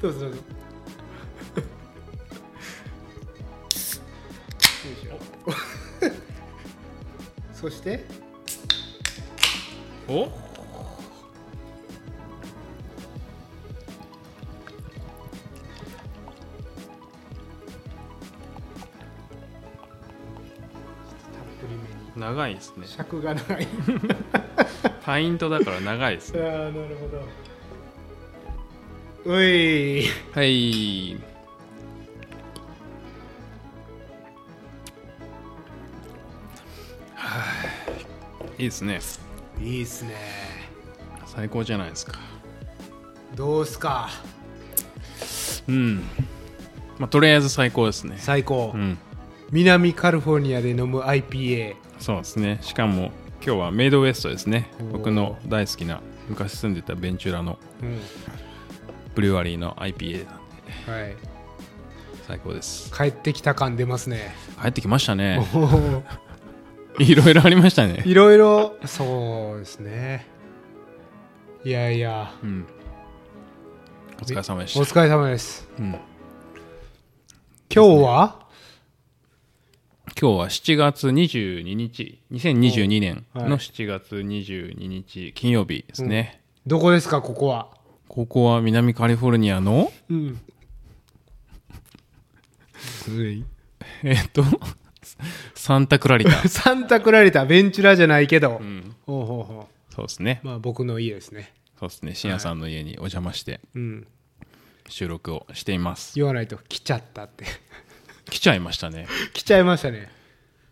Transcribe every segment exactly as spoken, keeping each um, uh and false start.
どうぞどうぞどうぞどうぞそしてお長いですね。尺が長いパイントだから長いですね。ああ、なるほど。ういはい、はあ、いいですね。いいですね。最高じゃないですか。どうすか。うん、まあ、とりあえず最高ですね。最高、うん、南カリフォルニアで飲む アイピーエー。そうですね。しかも今日はメイドウエストですね。僕の大好きな昔住んでたベンチュラのブリュワリーの アイピーエー なんで、はい、最高です。帰ってきた感出ますね。帰ってきましたねいろいろありましたね。いろいろそうですね。いやいや、うん、お疲れ様でした。お疲れ様です、うん、今日は今日はしちがつにじゅうににち、にせんにじゅうにねんのしちがつにじゅうににち金曜日ですね、うん、どこですか。ここはここは南カリフォルニアの、うん、えっとサンタクラリタサンタクラリタ、ベンチュラじゃないけど、うん、ほうほうほう。そうですね、まあ、僕の家ですね。そうですね、信也さんの家にお邪魔して収録をしています、うん、言わないと来ちゃったって来ちゃいましたね。来ちゃいましたね。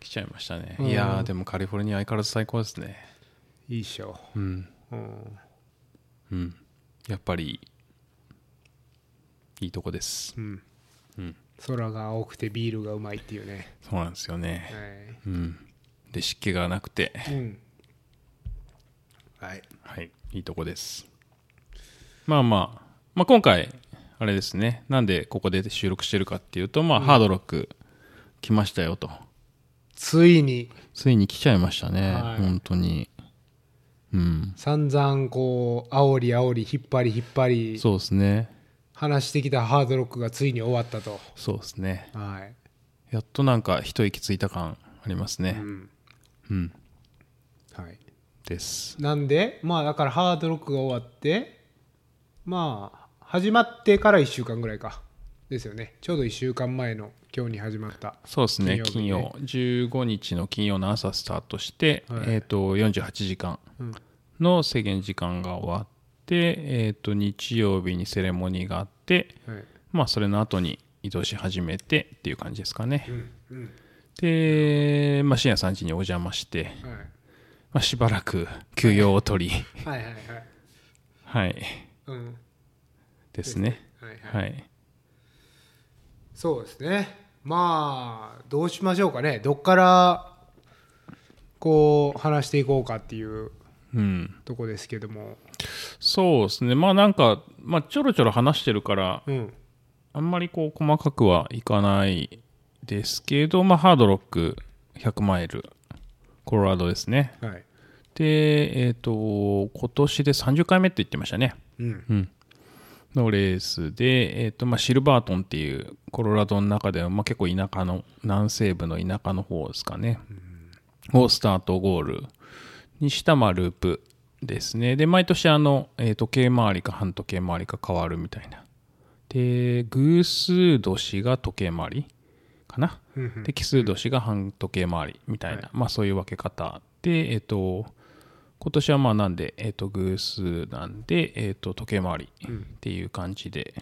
来ちゃいましたね。うん、いやーでもカリフォルニア相変わらず最高ですね。いいっしょ。うん。うん。うん、やっぱりいいとこです。うん。うん、空が青くてビールがうまいっていうね。そうなんですよね。はい、うん。で湿気がなくて。うん。はい。はい。いいとこです。まあまあ、まあ今回。あれですね、なんでここで収録してるかっていうと、まあ、うん、ハードロック来ましたよと。ついについに来ちゃいましたね、はい、本当に、うん、散々こう煽り煽り引っ張り引っ張り、そうですね、話してきたハードロックがついに終わったと。そうですね、はい、やっとなんか一息ついた感ありますね。うん、うん、はいです。なんでまあだからハードロックが終わってまあ始まってからいっしゅうかんぐらいかですよね。ちょうどいっしゅうかんまえの今日に始まった。そうですね、金曜、ね、じゅうごにちの金曜の朝スタートして、はい、えー、とよんじゅうはちじかんの制限時間が終わって、うん、えー、と日曜日にセレモニーがあって、はい、まあそれの後に移動し始めてっていう感じですかね、うんうん、で、まあ、深夜さんじにお邪魔して、はい、まあ、しばらく休養を取り、はい、はいはいはいはい、うん、ですね、はいはいはい、そうですね。まあどうしましょうかね。どっからこう話していこうかっていう、うん、とこですけども。そうですね、まあなんか、まあ、ちょろちょろ話してるから、うん、あんまりこう細かくはいかないですけど、まあ、ハードロックひゃくマイルコロラドですね、はい、で、えっと今年でさんじゅっかいめって言ってましたね、うん、うんのレースで、えーとまあ、シルバートンっていうコロラドの中では、まあ、結構田舎の南西部の田舎の方ですかね、うん、をスタートゴールにしたまあループですね。で毎年あの、えー、時計回りか半時計回りか変わるみたいな。で偶数年が時計回りかな、うん、で奇数年が半時計回りみたいな、うん、まあ、そういう分け方で、えーと今年はまあなんで、えー、と偶数なんで、えー、と時計回りっていう感じで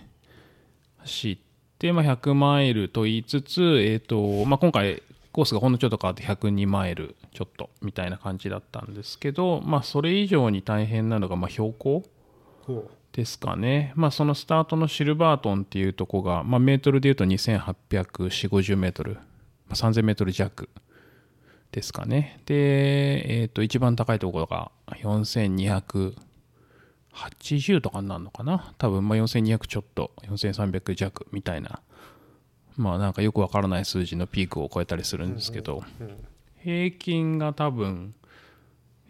走って、まあ、ひゃくマイルと言いつつ、えーとまあ、今回コースがほんのちょっと変わってひゃくにマイルちょっとみたいな感じだったんですけど、まあ、それ以上に大変なのがまあ標高ですかね、まあ、そのスタートのシルバートンっていうとこが、まあ、メートルでいうとにせんはっぴゃく、よんひゃくごじゅうメートル、まあ、さんぜんメートル弱ですかね。で、えー、と一番高いところがよんせんにひゃくはちじゅうとかになるのかな、多分まあよんせんにひゃくちょっとよんせんさんびゃく弱みたいな、まあなんかよくわからない数字のピークを超えたりするんですけど、うんうんうん、平均が多分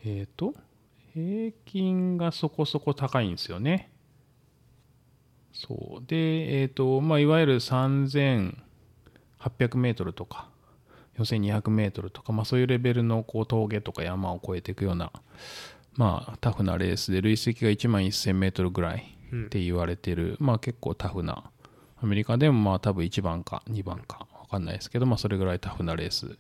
えっ、ー、と平均がそこそこ高いんですよね。そうで、えーとまあ、いわゆるさんぜんはっぴゃくメートルとかよんせんにひゃくメートルとか、まあ、そういうレベルのこう峠とか山を越えていくような、まあ、タフなレースで累積がいちまんせんメートルぐらいって言われている、うんまあ、結構タフなアメリカでもまあ多分いちばんかにばんか分かんないですけど、まあ、それぐらいタフなレース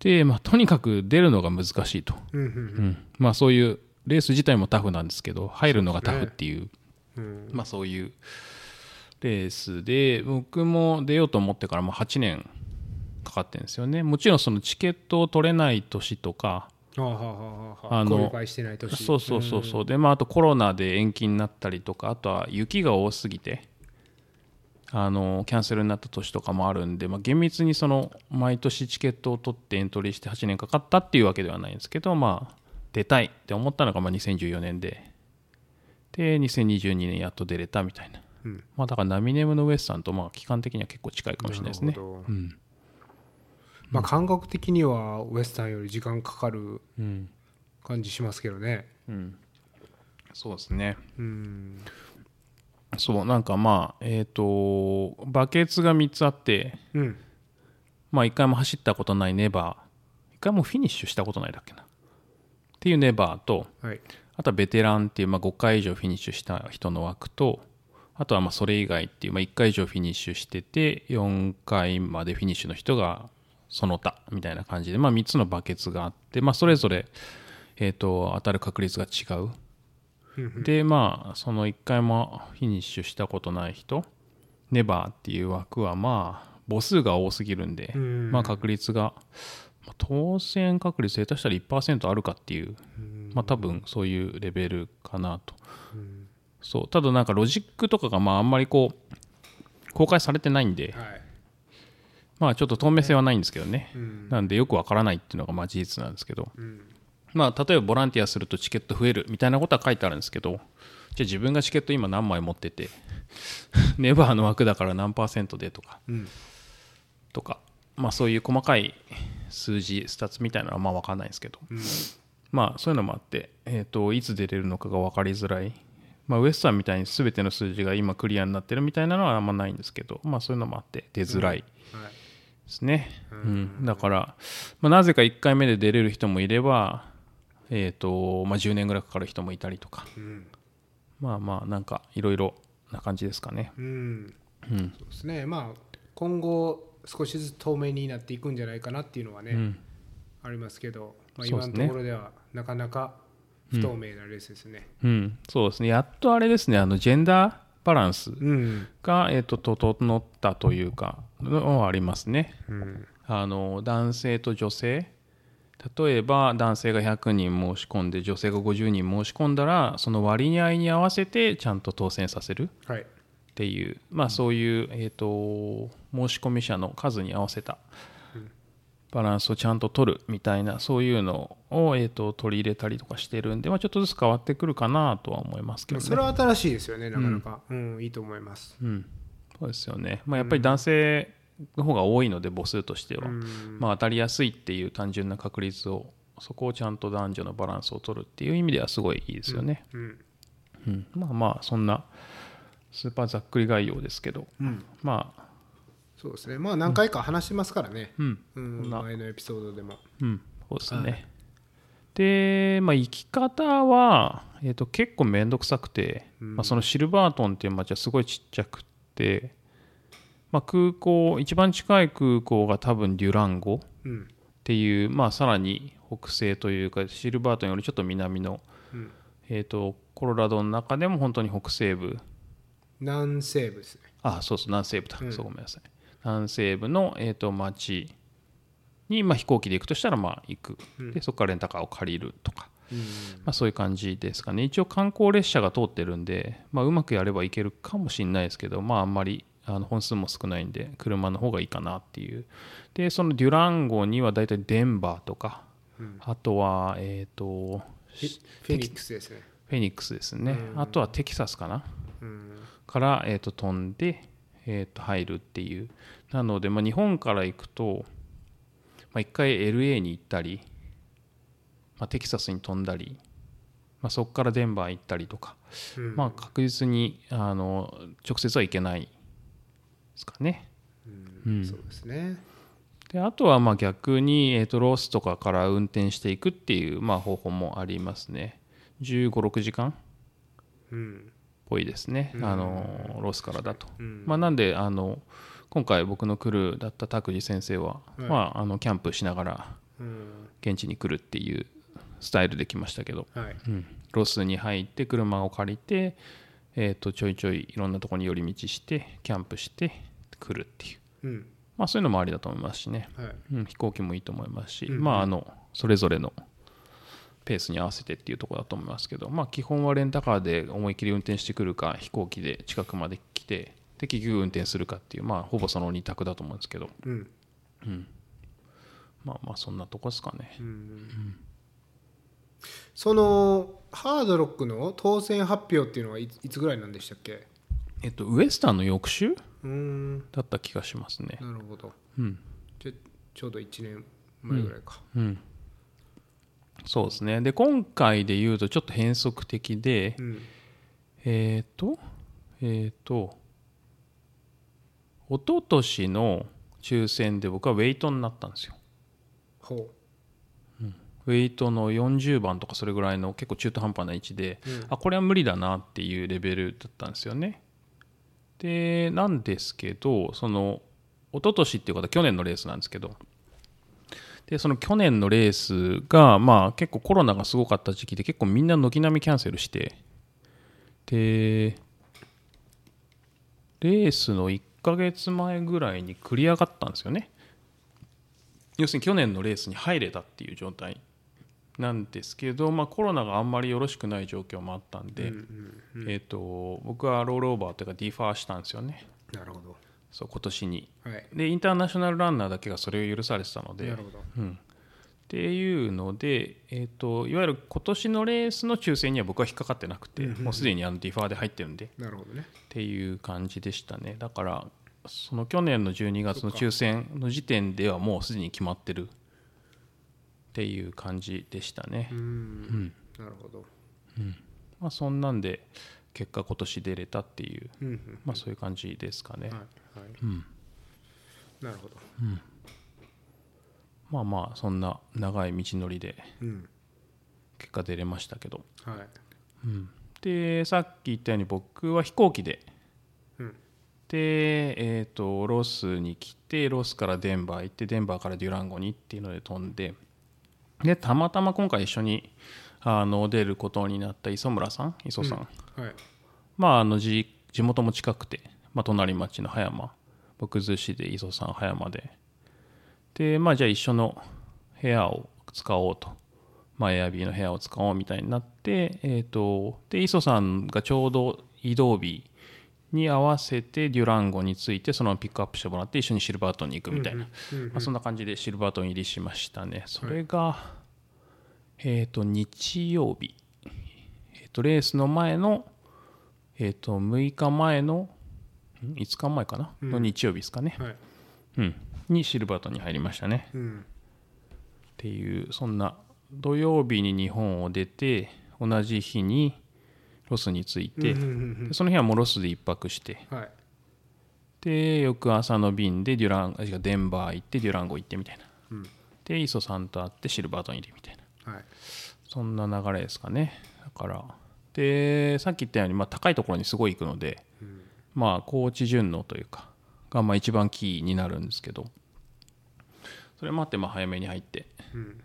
で、まあ、とにかく出るのが難しいと、うんうんうんまあ、そういうレース自体もタフなんですけど入るのがタフっていう、そうですね。うんまあ、そういうレースで僕も出ようと思ってからもうはちねんかかってるんですよね。もちろんそのチケットを取れない年とか公開してない年、そうそうそうそう、うん、で、まあ、あとコロナで延期になったりとか、あとは雪が多すぎてあのキャンセルになった年とかもあるんで、まあ、厳密にその毎年チケットを取ってエントリーしてはちねんかかったっていうわけではないんですけど、まあ、出たいって思ったのがまあにせんじゅうよねんで、でにせんにじゅうにねんやっと出れたみたいな、うんまあ、だからナミネムのウエスさんとまあ期間的には結構近いかもしれないですね。なるほど、うんまあ、感覚的にはウエスタンより時間かかる感じしますけどね、うんうん、そうですね、うん、そうなんかまあえっ、ー、とバケツがみっつあって、うん、まあいっかいも走ったことないネバー、いっかいもフィニッシュしたことないだっけなっていうネバーと、はい、あとはベテランっていう、まあ、ごかい以上フィニッシュした人の枠と、あとはまあそれ以外っていう、まあ、いっかい以上フィニッシュしててよんかいまでフィニッシュの人がその他みたいな感じで、まあ、みっつのバケツがあって、まあ、それぞれ、えーと、当たる確率が違うで、まあ、そのいっかいもフィニッシュしたことない人ネバーっていう枠はまあ母数が多すぎるんで、まあ、確率が、まあ、当選確率下手したら いちパーセント あるかっていう、まあ、多分そういうレベルかなと。そうただなんかロジックとかがまああんまりこう公開されてないんで、はい、まあ、ちょっと透明性はないんですけどね、うん、なんでよくわからないっていうのがまあ事実なんですけど、うんまあ、例えばボランティアするとチケット増えるみたいなことは書いてあるんですけど、じゃあ自分がチケット今何枚持っててネバーの枠だから何パーセントでとか、うん、とか、まあ、そういう細かい数字スタッツみたいなのはまあわからないんですけど、うんまあ、そういうのもあって、えーと、いつ出れるのかが分かりづらい、まあ、ウエスタンみたいに全ての数字が今クリアになってるみたいなのはあんまないんですけど、まあ、そういうのもあって出づらい、うんはいですねうん、だから、まあ、なぜかいっかいめで出れる人もいれば、えーとまあ、じゅうねんぐらいかかる人もいたりとか、うん、まあまあなんかいろいろな感じですかね、うんうん、そうですね、まあ、今後少しずつ透明になっていくんじゃないかなっていうのはね、うん、ありますけど、まあ、今のところではなかなか不透明なレースですね、うんうん、そうですね、やっとあれですね、あのジェンダーバランスが、えーと、整ったというかのはありますね、うん、あの男性と女性、例えば男性がひゃくにん申し込んで女性がごじゅうにん申し込んだらその割合に合わせてちゃんと当選させるっていう、はいまあ、そういう、えーと、申し込み者の数に合わせたバランスをちゃんと取るみたいな、そういうのを、えーと、取り入れたりとかしてるんで、まあ、ちょっとずつ変わってくるかなとは思いますけどね。それは新しいですよね、なかなか、うんうん、いいと思います、うん、そうですよね、まあ、やっぱり男性の方が多いので母数としては、うんまあ、当たりやすいっていう単純な確率を、そこをちゃんと男女のバランスを取るっていう意味ではすごいいいですよね、うんうんうん、まあまあそんなスーパーざっくり概要ですけど、うん、まあそうですね、まあ何回か話してますからね、うんうん、前のエピソードでも、うん、そうですね、はい、で、まあ、行き方は、えー、と結構めんどくさくて、うんまあ、そのシルバートンっていう街はすごいちっちゃくて、まあ、空港一番近い空港が多分デュランゴっていう、うんまあ、さらに北西というかシルバートンよりちょっと南の、うんえー、とコロラドの中でも本当に北西部、南西部ですね、あそうそう南西部だ、うん、そうごめんなさい、南西部の、えー、と町に、まあ、飛行機で行くとしたらまあ行く、うん、でそこからレンタカーを借りるとか、うんまあ、そういう感じですかね。一応観光列車が通ってるんで、まあ、うまくやれば行けるかもしれないですけど、まあ、あんまりあの本数も少ないんで車の方がいいかなっていう。でそのデュランゴにはだいたいデンバーとか、うん、あとは、えー、とフェニックスですね、フェニックスですね、うん、あとはテキサスかな、うん、から、えー、と飛んでえー、と入るっていう。なので、まあ、日本から行くと、まあ、いっかい エルエー に行ったり、まあ、テキサスに飛んだりまあ、そこからデンバー行ったりとか、うんまあ、確実にあの直接は行けないですかね、うんうん、そうですね。であとはまあ逆に、えーと、ロースとかから運転していくっていう、まあ、方法もありますね。じゅうご、ろくじかんっぽいですね、うん、あのロースからだと、うんまあ、なんであの今回僕のクルーだった拓司先生は、はいまあ、あのキャンプしながら現地に来るっていうスタイルできましたけど、はいうん、ロスに入って車を借りて、えー、とちょいちょいいろんなところに寄り道してキャンプして来るっていう、うんまあ、そういうのもありだと思いますしね、はいうん、飛行機もいいと思いますし、うんまあ、あのそれぞれのペースに合わせてっていうところだと思いますけど、まあ、基本はレンタカーで思い切り運転してくるか飛行機で近くまで来てで結局運転するかっていう、まあ、ほぼそのに択だと思うんですけど、うんうん、まあまあそんなとこですかね、うんうんそのハードロックの当選発表っていうのはいつぐらいなんでしたっけ？えっとウエスタンの翌週だった気がしますね。なるほど、うん、ちょ、ちょうどいちねんまえぐらいか、うんうん、そうですね。で今回で言うとちょっと変則的で、うん、えっとえっと一昨年の抽選で僕はウェイトになったんですよ。ほうウェイトのよんじゅうばんとかそれぐらいの結構中途半端な位置で、うん、あこれは無理だなっていうレベルだったんですよね。でなんですけどその一昨年っていうこと去年のレースなんですけどでその去年のレースが、まあ、結構コロナがすごかった時期で結構みんな軒並みキャンセルしてでレースのいっかげつまえぐらいに繰り上がったんですよね。要するに去年のレースに入れたっていう状態なんですけど、まあ、コロナがあんまりよろしくない状況もあったんで、うんうんうんえー、と僕はロールオーバーというかディファーしたんですよね。なるほどそう今年に、はい、でインターナショナルランナーだけがそれを許されてたのでなるほど、うん、っていうので、えー、といわゆる今年のレースの抽選には僕は引っかかってなくて、うんうんうん、もうすでにあのディファーで入ってるんでなるほど、ね、っていう感じでしたね。だからその去年のじゅうにがつの抽選の時点ではもうすでに決まってるっていう感じでしたね。うん、うん、なるほど、うんまあ、そんなんで結果今年出れたっていう、うんうんまあ、そういう感じですかね、はいはいうん、なるほど、うん、まあまあそんな長い道のりで結果出れましたけど、うんはいうん、でさっき言ったように僕は飛行機ででえー、とロスに来てロスからデンバー行ってデンバーからデュランゴにっていうので飛んででたまたま今回一緒にあの出ることになった磯村さん磯さん、うんはいまあ、あの地元も近くて、まあ、隣町の葉山僕逗子で磯さん葉山でで、まあ、じゃあ一緒の部屋を使おうとエアビーの部屋を使おうみたいになって、えー、とで磯さんがちょうど移動日に合わせてデュランゴについてそのピックアップしてもらって一緒にシルバートンに行くみたいな、うんうんうんまあ、そんな感じでシルバートン入りしましたね。それが、はい、えーと日曜日、えーとレースの前の、えーとむいかまえのいつかまえかな、うん、の日曜日ですかね、はいうん、にシルバートンに入りましたね、うん、っていうそんな土曜日に日本を出て同じ日にロスに着いて、うんうんうんうん、その日はもうロスで一泊して、はい、で翌朝の便でデュラン違うデンバー行ってデュランゴ行ってみたいな、うん、で磯さんと会ってシルバートン入りみたいな、はい、そんな流れですかね。だからでさっき言ったように、まあ、高いところにすごい行くので、うん、まあ高地順応というかがまあ一番キーになるんですけどそれもあってまあ早めに入って、うん、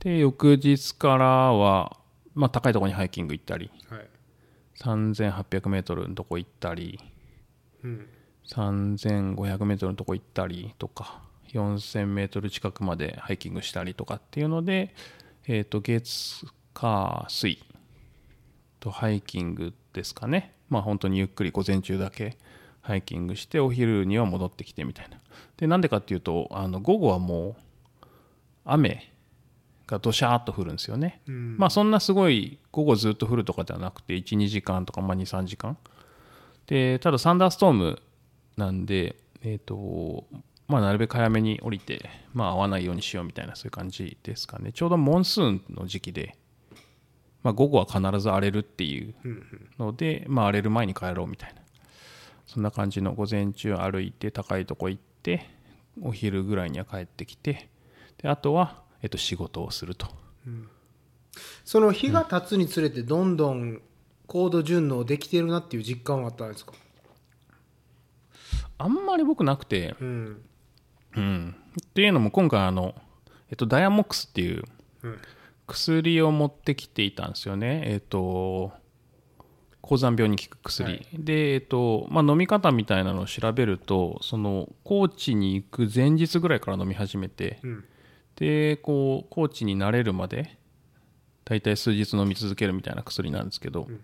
で翌日からは、まあ、高いところにハイキング行ったり、はいさんぜんはっぴゃくメートルのとこ行ったり、うん、さんぜんごひゃくメートルのとこ行ったりとかよんせんメートル近くまでハイキングしたりとかっていうので、えー、と月火水とハイキングですかね。まあ本当にゆっくり午前中だけハイキングしてお昼には戻ってきてみたいな。でなんでかっていうとあの午後はもう雨がドシャーっと降るんですよね、うんまあ、そんなすごい午後ずっと降るとかではなくて いち、にじかんとか、まあ、に、さんじかんでただサンダーストームなんで、えーとまあ、なるべく早めに降りて、まあ、会わないようにしようみたいなそういう感じですかね。ちょうどモンスーンの時期でまあ、午後は必ず荒れるっていうので、まあ、荒れる前に帰ろうみたいな、そんな感じの午前中歩いて高いとこ行ってお昼ぐらいには帰ってきて、であとは、えっと、仕事をすると、うん、その日が経つにつれてどんどん高度順応できてるなっていう実感はあったんですか？あんまり僕なくて、うんうん、っていうのも今回あの、えっと、ダイアモックスっていう薬を持ってきていたんですよね、えっと、高山病に効く薬、はい、で、えっとまあ、飲み方みたいなのを調べると、その高知に行く前日ぐらいから飲み始めて、うん、でこう高知に慣れるまでだいたい数日飲み続けるみたいな薬なんですけど、うん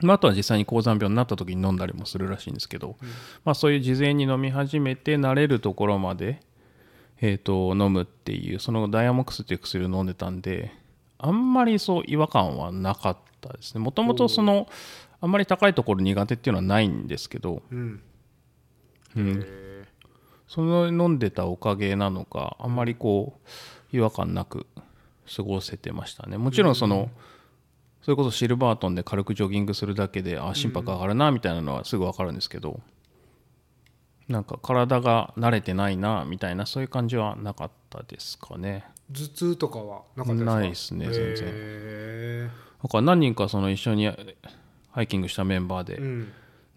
まあ、あとは実際に高山病になった時に飲んだりもするらしいんですけど、うんまあ、そういう事前に飲み始めて慣れるところまで、えー、と飲むっていう、そのダイアモックスっていう薬を飲んでたんで、あんまりそう違和感はなかったですね。もともとそのあんまり高いところ苦手っていうのはないんですけど、うんうん、その飲んでたおかげなのか、あんまりこう違和感なく過ごせてましたね。もちろんその、うんそれこそシルバートンで軽くジョギングするだけで、あ心拍上がるなみたいなのはすぐ分かるんですけど、なんか体が慣れてないなみたいな、そういう感じはなかったですかね。頭痛とかはなかったですか？ないですね、全然。へー。だから何人かその一緒にハイキングしたメンバーで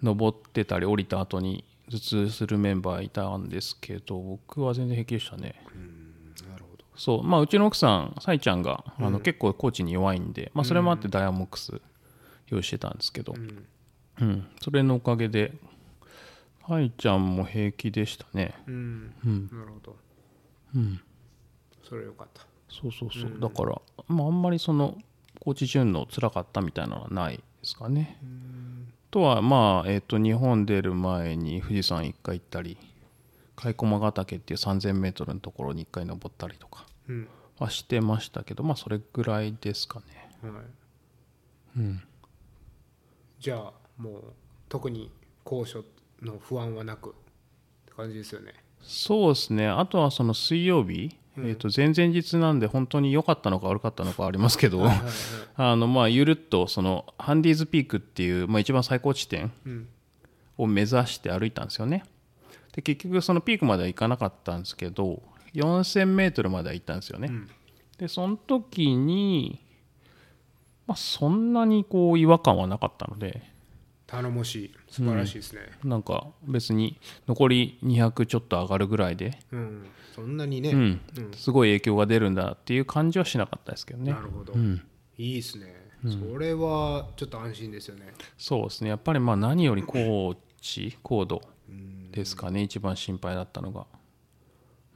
登ってたり降りた後に頭痛するメンバーいたんですけど、僕は全然平気でしたね。うんそうまあ、うちの奥さんサイちゃんがあの、うん、結構高知に弱いんで、まあ、それもあってダイアモックス用意してたんですけど、うんうん、それのおかげでサイちゃんも平気でしたね、うんうん、なるほど、うん、それよかった。そうそうそう、うん、だから、まあ、あんまりその高知順の辛かったみたいなのはないですかね、うん、とはまあ、えーと、日本出る前に富士山一回行ったり、甲斐駒ヶ岳っていう さんぜんメートル のところに一回登ったりとかはしてましたけど、まあそれぐらいですかね、はいうん、じゃあもう特に高所の不安はなくって感じですよね。そうですね。あとはその水曜日、うんえー、と前々日なんで本当に良かったのか悪かったのかありますけどはいはい、はい、あのまあゆるっとそのハンディーズピークっていう、まあ、一番最高地点を目指して歩いたんですよね。で結局そのピークまでは行かなかったんですけど、よんせんメートルまでは行ったんですよね、うん、でその時に、まあ、そんなにこう違和感はなかったので頼もしい、素晴らしいですね、うん、なんか別に残りにひゃくちょっと上がるぐらいで、うん、そんなにね、うんうん、すごい影響が出るんだっていう感じはしなかったですけどね。なるほど、うん、いいですね、うん、それはちょっと安心ですよね、うん、そうですね。やっぱりまあ何より高知高度ですかね、一番心配だったのが、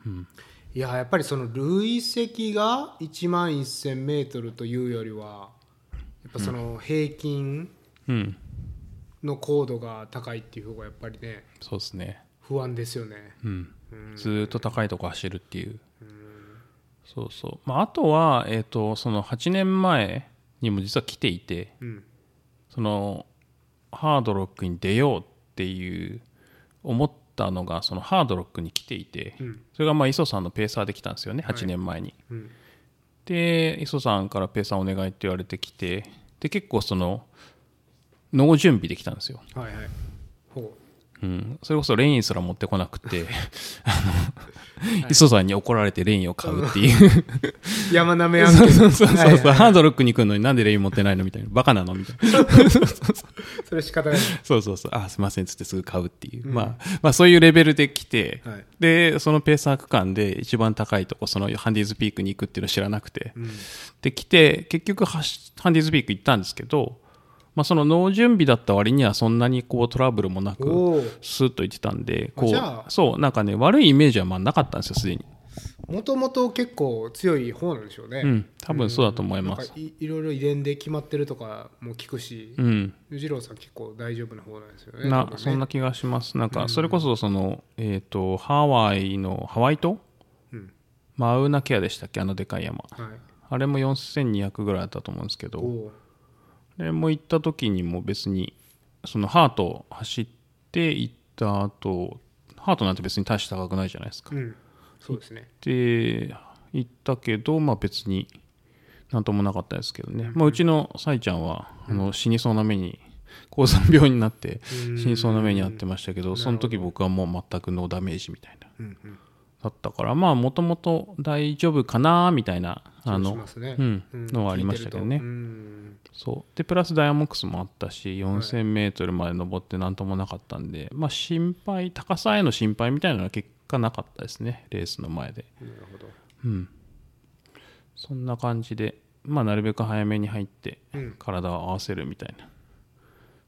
うん、いややっぱりその累積がいちまんせんメートルというよりはやっぱその平均の高度が高いっていう方がやっぱりね、うん、そうですね、不安ですよね、うん、うんずっと高いとこ走るっていう、うんそうそう、まあ、あとは、えーと、そのはちねんまえにも実は来ていて、うん、そのハードロックに出ようっていう思ったのがそのハードロックに来ていて、うん、それがまあ磯さんのペーサーで来たんですよね、はちねんまえに、はいうん、で磯さんからペーサーお願いって言われてきて、で結構その脳準備できたんですよ、はいはいほううん、それこそレインすら持ってこなくてあの磯さんに怒られてレインを買うっていう山なめ案件そうそうそうそう、はいはいはい、ハードロックに来るのになんでレイン持ってないのみたいな、バカなのみたいなそれ仕方ないそうそうそう、あすいませんつってすぐ買うっていう、うんまあ、まあそういうレベルで来て、はい、でそのペーサー区間で一番高いとこそのハンディーズピークに行くっていうのを知らなくて、うん、で来て結局ハンディーズピーク行ったんですけど、まあ、その脳準備だった割にはそんなにこうトラブルもなくスーッと行ってたんで、こうそうなんかね悪いイメージはまあなかったんですよ。すでにもともと結構強い方なんでしょうね、うん、多分そうだと思います、うん、い, いろいろ遺伝で決まってるとかも聞くし、うん、二郎さん結構大丈夫な方なんですよ ね, なねそんな気がします。なんかそれこそその、うんえー、とハワイのハワイ島、うん、マウナケアでしたっけ、あのでかい山、はい、あれもよんせんにひゃくぐらいだったと思うんですけど、あれも行った時にも別にそのハート走って行った後、ハートなんて別に大して高くないじゃないですか、うんそうですね、で行ったけど、まあ、別になんともなかったですけどね、まあ、うちのサイちゃんはあの死にそうな目に高山病になって死にそうな目に遭ってましたけど、その時僕はもう全くノーダメージみたいなだったから、まあもともと大丈夫かなみたいなあののはありましたけどね。そうでプラスダイアモックスもあったし よんせんメートル まで登ってなんともなかったんで、まあ心配高さへの心配みたいなのは結果なかったですね、レースの前で。なるほど、うん、そんな感じで、まあ、なるべく早めに入って体を合わせるみたいな、うん、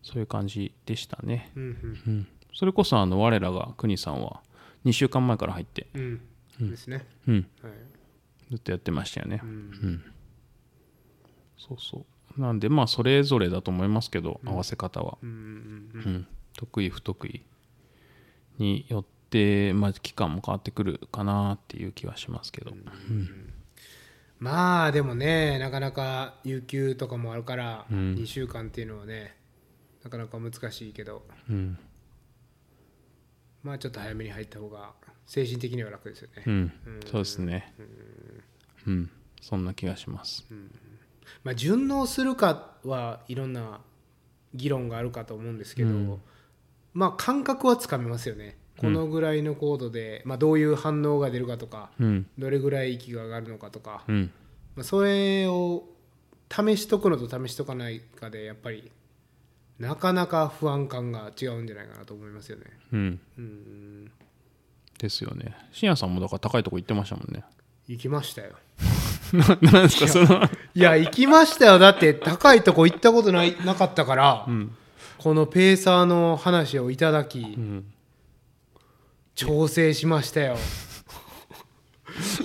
そういう感じでしたね、うんうんうん、それこそあの我らが国さんはにしゅうかんまえから入って、うんうん、ですね、うんはい、ずっとやってましたよね、うんうん、そうそうなんでまあそれぞれだと思いますけど、うん、合わせ方は、うんうんうんうん、得意不得意によってでまあ、期間も変わってくるかなっていう気はしますけど、うんうん、まあでもねなかなか有給とかもあるから、うん、にしゅうかんっていうのはねなかなか難しいけど、うん、まあちょっと早めに入った方が精神的には楽ですよね、うんうん、そうですね、うんうん、そんな気がします、うんまあ、順応するかはいろんな議論があるかと思うんですけど、うん、まあ感覚はつかめますよね、このぐらいの高度で、まあ、どういう反応が出るかとか、うん、どれぐらい息が上がるのかとか、うんまあ、それを試しとくのと試しとかないかでやっぱりなかなか不安感が違うんじゃないかなと思いますよね、うん、うんですよね。信也さんもだから高いとこ行ってましたもんね。行きましたよなんですかそのいや行きましたよ、だって高いとこ行ったこと な, なかったから、うん、このペーサーの話をいただき、うん調整しましたよ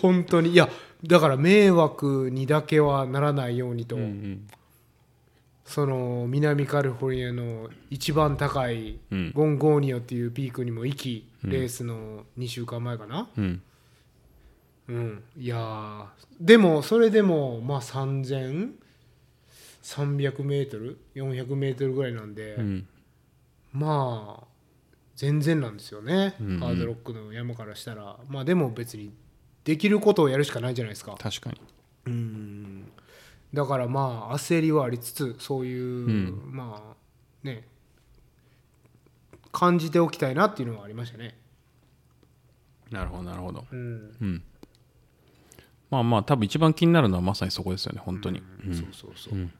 本当にいやだから迷惑にだけはならないようにと、うんうん、その南カリフォルニアの一番高いゴンゴーニオっていうピークにも行き、うん、レースのにしゅうかんまえかな、うん、うん、いやでもそれでもまあさんぜんさんびゃくメートル よんひゃくメートルぐらいなんで、うん、まあ全然なんですよね、うんうん、ハードロックの山からしたら、まあでも別にできることをやるしかないじゃないですか。確かに。うん。だからまあ焦りはありつつ、そういう、うん、まあね感じておきたいなっていうのはありましたね。なるほどなるほど。うん。うん、まあまあ多分一番気になるのはまさにそこですよね本当に。うんうん、そうそうそう。うん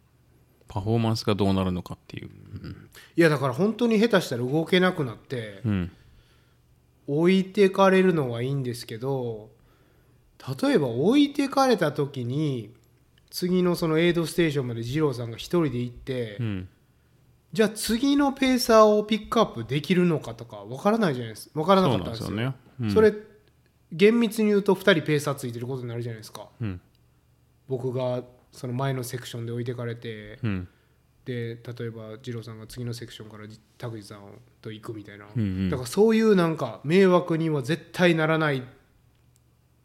パフォーマンスがどうなるのかっていう、うん、いやだから本当に下手したら動けなくなって、うん、置いてかれるのはいいんですけど、例えば置いてかれた時に次のそのエイドステーションまで二郎さんが一人で行って、うん、じゃあ次のペーサーをピックアップできるのかとか分からないじゃないですか。分からなかったんですよ。そうなんですよね、うん、それ厳密に言うとふたりペーサーついてることになるじゃないですか、うん、僕がその前のセクションで置いてかれて、うん、で例えば二郎さんが次のセクションから拓司さんと行くみたいな、うんうん、だからそういうなんか迷惑には絶対ならない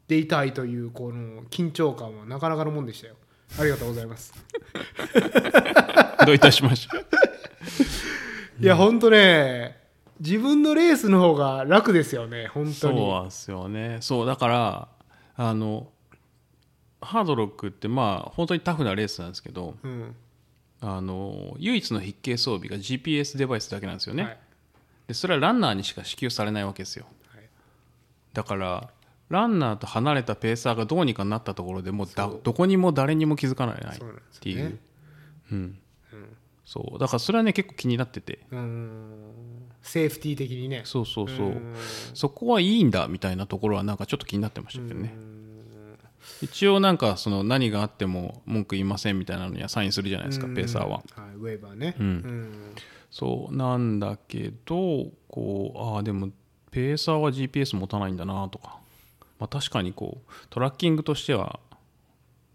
でいたいというこの緊張感はなかなかのもんでしたよ。ありがとうございますどういたしましたいやほんとね自分のレースの方が楽ですよね本当に。そうなんですよね。そうだからあのハードロックってまあ本当にタフなレースなんですけど、うん、あの唯一の必携装備が ジーピーエス デバイスだけなんですよね、はい、でそれはランナーにしか支給されないわけですよ、はい、だからランナーと離れたペーサーがどうにかなったところでもうだどこにも誰にも気づかないっていう。そうだからそれはね結構気になってて、うーんセーフティー的にねそうそうそう、うんそこはいいんだみたいなところはなんかちょっと気になってましたけどね。一応なんかその何があっても文句言いませんみたいなのにはサインするじゃないですか、うん、ペーサーは、はい、ウェーバーね、うんうん、そうなんだけどこうああでもペーサーは ジーピーエス 持たないんだなとか、まあ、確かにこうトラッキングとしては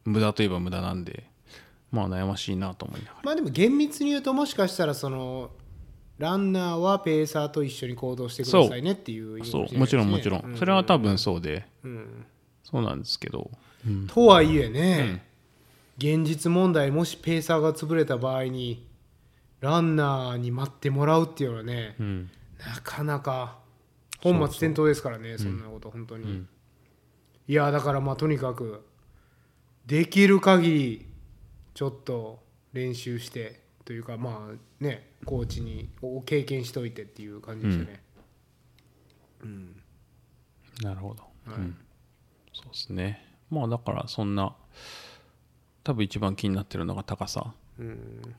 無駄といえば無駄なんで、まあ、悩ましいなと思いながら、まあ、でも厳密に言うともしかしたらそのランナーはペーサーと一緒に行動してくださいねっていう意味そう、そうもちろんもちろん、うん、それは多分そうで、うん、そうなんですけどうん、とはいえね、うん、現実問題もしペーサーが潰れた場合にランナーに待ってもらうっていうのはね、うん、なかなか本末転倒ですからね。 そうそう、そんなこと本当に、うん、いやだからまあとにかくできる限りちょっと練習してというか、まあね、コーチに経験しといてっていう感じでしたね、うんうん、なるほど、はい、うん、そうですね。まあだからそんな多分一番気になってるのが高さ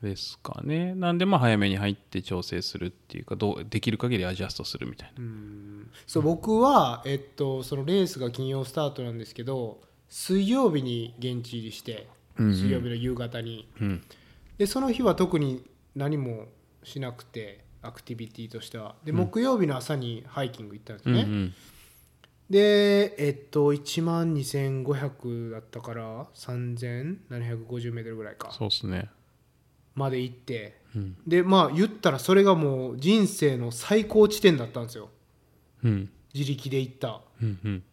ですかね、うん、なんでまあ早めに入って調整するっていうか、どうできる限りアジャストするみたいな、うん、そう、うん、僕は、えっと、そのレースが金曜スタートなんですけど、水曜日に現地入りして水曜日の夕方に、うんうん、でその日は特に何もしなくてアクティビティとしてはで、うん、木曜日の朝にハイキング行ったんですね、うんうん、でえっと いちまんにせんごひゃく だったからさんぜんななひゃくごじゅうメートルぐらいか、そうですね、まで行って、うん、でまあ言ったらそれがもう人生の最高地点だったんですよ、うん、自力で行った、うんうん、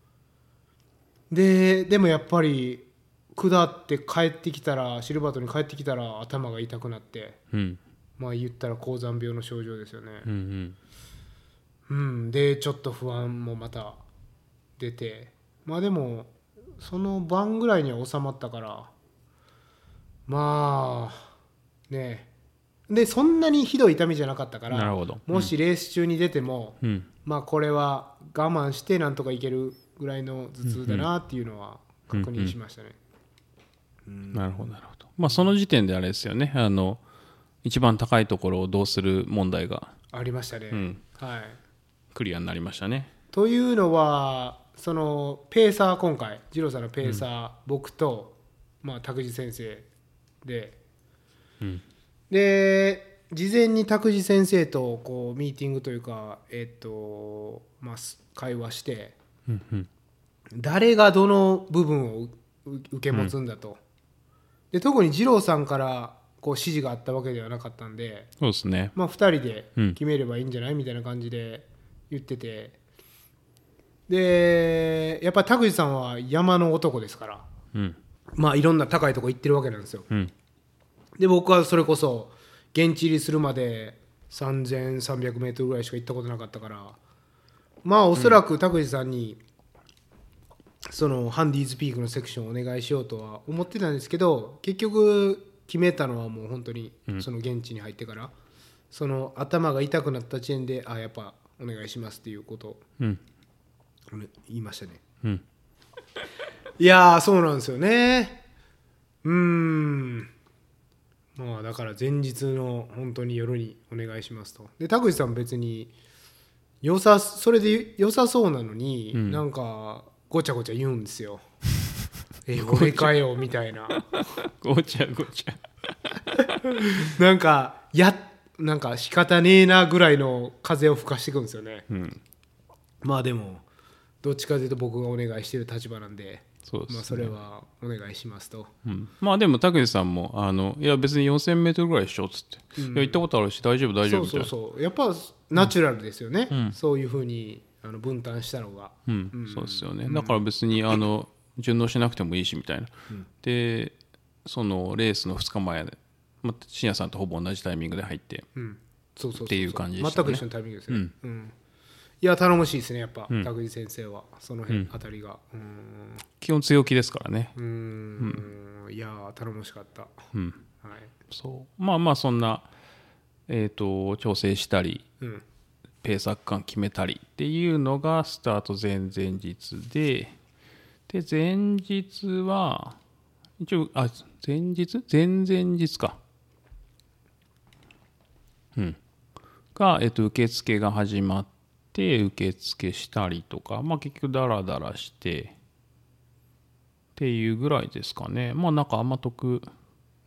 ででもやっぱり下って帰ってきたらシルバートに帰ってきたら頭が痛くなって、うん、まあ言ったら高山病の症状ですよね、うんうんうん、でちょっと不安もまた出て、まあでもその晩ぐらいには収まったから、まあねでそんなにひどい痛みじゃなかったから、なるほど、うん、もしレース中に出ても、うん、まあこれは我慢してなんとかいけるぐらいの頭痛だなっていうのは確認しましたね、うんうんうん、なるほどなるほど、まあ、その時点であれですよね、あの一番高いところをどうする問題がありましたね、うん、はい、クリアになりましたね。というのはそのペーサー、今回二郎さんのペーサー、うん、僕と、まあ、拓司先生で、うん、で事前に拓司先生とこうミーティングというか、えっとまあ、会話して、うんうん、誰がどの部分を受け持つんだと、うんで特に二郎さんからこう指示があったわけではなかったんで、そうですね、まあ、ふたりで決めればいいんじゃない、うん、みたいな感じで言ってて、でやっぱり拓司さんは山の男ですから、うん、まあいろんな高いとこ行ってるわけなんですよ、うん、で僕はそれこそ現地入りするまで さんぜんさんびゃくメートル ぐらいしか行ったことなかったから、まあおそらく拓司さんにそのハンディーズピークのセクションをお願いしようとは思ってたんですけど、結局決めたのはもう本当にその現地に入ってから、うん、その頭が痛くなった時点で、あやっぱお願いしますっていうことを言いましたね、うん、いやーそうなんですよね、うーん、まあだから前日の本当に夜にお願いしますと、で拓司さん別に良さそれで良さそうなのに、うん、なんかごちゃごちゃ言うんですよえ俺かよみたいなごちゃごちゃなんかやなんか仕方ねえなぐらいの風を吹かしてくるんですよね、うん、まあでもどっちかというと僕がお願いしてる立場なんで、 そうですね、まあ、それはお願いしますと、うん、まあでも拓司さんもあのいや別に よんせんメートル ぐらいしょっつって、うん、いや行ったことあるし大丈夫大丈夫みたいな、そうそうそう、やっぱナチュラルですよね、うん、そういう風にあの分担したのが、うんうん、そうですよね、うん、だから別にあの順応しなくてもいいしみたいな、うん、でそのレースのふつかまえで、ま、信也さんとほぼ同じタイミングで入って、うん、そうそうそうそうっていう感じでしたね、全く一緒のタイミングですね、うんうん、いや頼もしいですねやっぱ、うん、拓司先生はその辺あたりが、うん、うん基本強気ですからね、うーん、うん、いや頼もしかった、うんはい、そうまあまあそんな、えーと、調整したり、うんペース区間決めたりっていうのがスタート前々日で、で前日は一応あ前日前々日か、うんがえっと受付が始まって受付したりとか、まあ結局ダラダラしてっていうぐらいですかね。まあなんかあんま特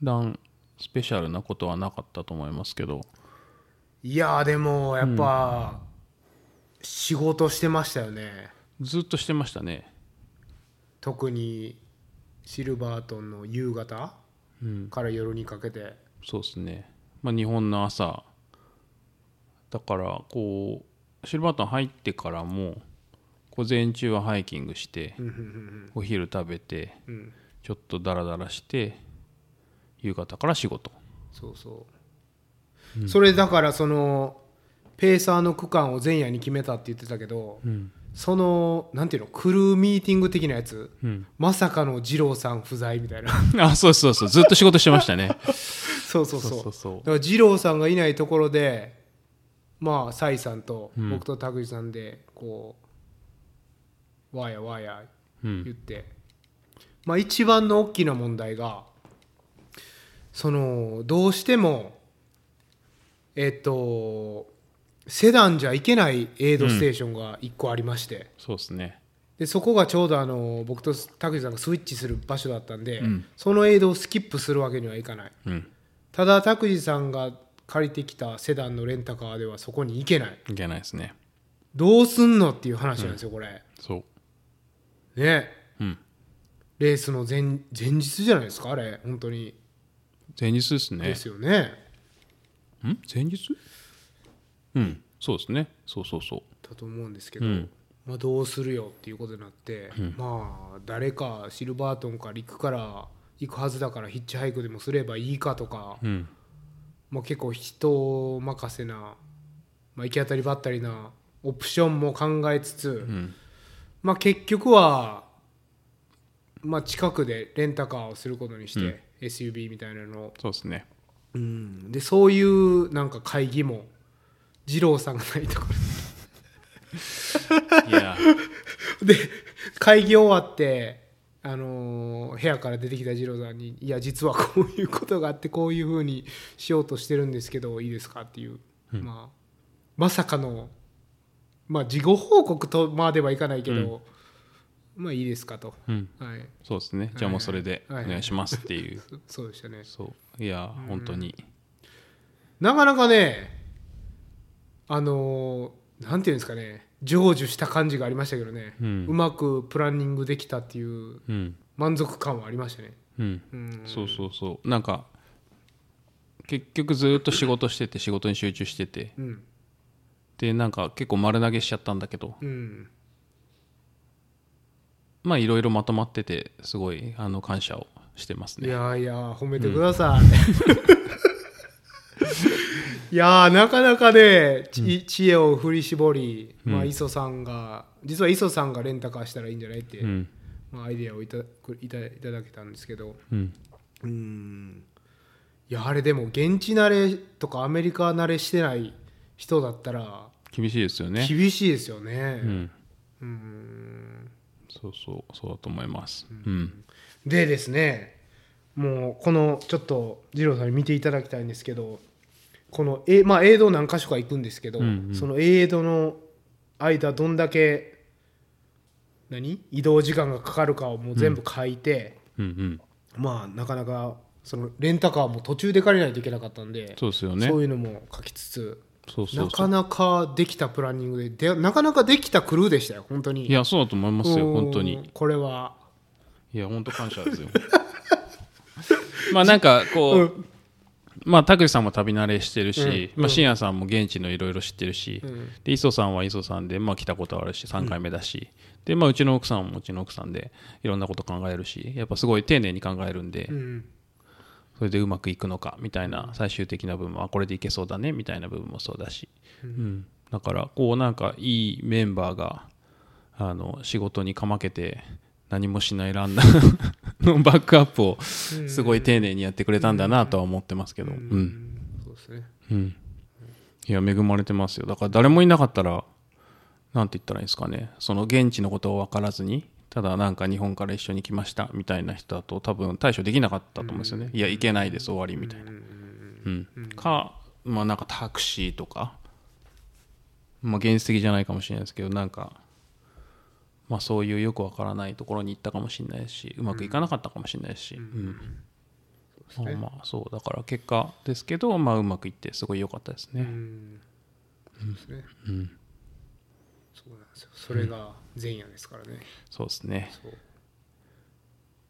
段スペシャルなことはなかったと思いますけど。いやでもやっぱ仕事してましたよね、うん、ずっとしてましたね。特にシルバートンの夕方から夜にかけて、うん、そうですね、まあ、日本の朝だからこうシルバートン入ってからも午前中はハイキングしてお昼食べてちょっとダラダラして夕方から仕事、そうそうそれだからそのペーサーの区間を前夜に決めたって言ってたけど、うん、そのなんていうのクルーミーティング的なやつ、うん、まさかの二郎さん不在みたいなあそうそうそうずっと仕事してましたねそうそうそうだから二郎さんがいないところでまあサイさんと僕と拓司さんでこう、うん、わーやわーや言って、うん、まあ一番の大きな問題がそのどうしてもえっとセダンじゃ行けないエイドステーションがいっこありまして、うん、そうですね。でそこがちょうどあの僕と拓司さんがスイッチする場所だったんで、うん、そのエイドをスキップするわけにはいかない、うん、ただ拓司さんが借りてきたセダンのレンタカーではそこに行けない行けないですね。どうすんのっていう話なんですよ、うん、これそうね、うん、レースの 前, 前日じゃないですかあれ本当に前日ですねですよねん前日うん、そうですねそうそうそうだと思うんですけど、うんまあ、どうするよっていうことになって、うん、まあ誰かシルバートンか陸から行くはずだからヒッチハイクでもすればいいかとか、うんまあ、結構人任せな、まあ、行き当たりばったりなオプションも考えつつ、うんまあ、結局は、まあ、近くでレンタカーをすることにして、うん、エスユーブイ みたいなのをそうですね、うん、でそういうなんか会議も二郎さんがないところいやで会議終わって、あのー、部屋から出てきた二郎さんにいや実はこういうことがあってこういう風にしようとしてるんですけどいいですかっていう、うんまあ、まさかの、まあ、事後報告とまではいかないけど、うん、まあいいですかと、うんはい、そうですねじゃあもうそれでお願いしますっていう、はいはい、そうでしたねそういや本当に、うん、なかなかねあのー、なんていうんですかね成就した感じがありましたけどね、うん、うまくプランニングできたっていう満足感はありましたね、うんうん、そうそうそうなんか結局ずっと仕事してて仕事に集中してて、うん、でなんか結構丸投げしちゃったんだけど、うん、まあいろいろまとまっててすごいあの感謝をしてますねいやいや褒めてください、うんいやなかなかね、うん、知恵を振り絞り、まあ、磯さんが、うん、実は磯さんがレンタカーしたらいいんじゃないって、うんまあ、アイデアをいた、いた、いただけたんですけど、うん、うーんいやあれでも現地慣れとかアメリカ慣れしてない人だったら厳しいですよね厳しいですよね、うん、うーんそうそうそうだと思います、うんうん、でですねもうこのちょっと二郎さんに見ていただきたいんですけどこのエまあ、エイド何か所か行くんですけど、うんうん、そのエイドの間どんだけ何移動時間がかかるかをもう全部書いて、うんうんうん、まあなかなかそのレンタカーも途中で借りないといけなかったんでそうですよね、そういうのも書きつつそうそうそうなかなかできたプランニング で, でなかなかできたクルーでしたよ本当にいやそうだと思いますよ本当にこれはいや本当感謝ですよまあなんかこう、うんまあ、拓司さんも旅慣れしてるし、うんまあ、信也さんも現地のいろいろ知ってるし、うん、で磯さんは磯さんで、まあ、来たことあるしさんかいめだし、うんでまあ、うちの奥さんもうちの奥さんでいろんなこと考えるしやっぱすごい丁寧に考えるんで、うん、それでうまくいくのかみたいな最終的な部分はこれでいけそうだねみたいな部分もそうだし、うんうん、だからこうなんかいいメンバーがあの仕事にかまけて何もしないランナーのバックアップをすごい丁寧にやってくれたんだなとは思ってますけど、うん、そうですね、うん、いや恵まれてますよ。だから誰もいなかったらなんて言ったらいいですかね。その現地のことを分からずにただなんか日本から一緒に来ましたみたいな人だと多分対処できなかったと思うんですよね。いや行けないです終わりみたいな、うん、かまあなんかタクシーとかまあ現実的じゃないかもしれないですけどなんか。まあ、そういうよくわからないところに行ったかもしれないしうまくいかなかったかもしれないし、うんうんね、まあそうだから結果ですけど、まあ、うまくいってすごい良かったですね。それが前夜ですからね、うん、そうですねそう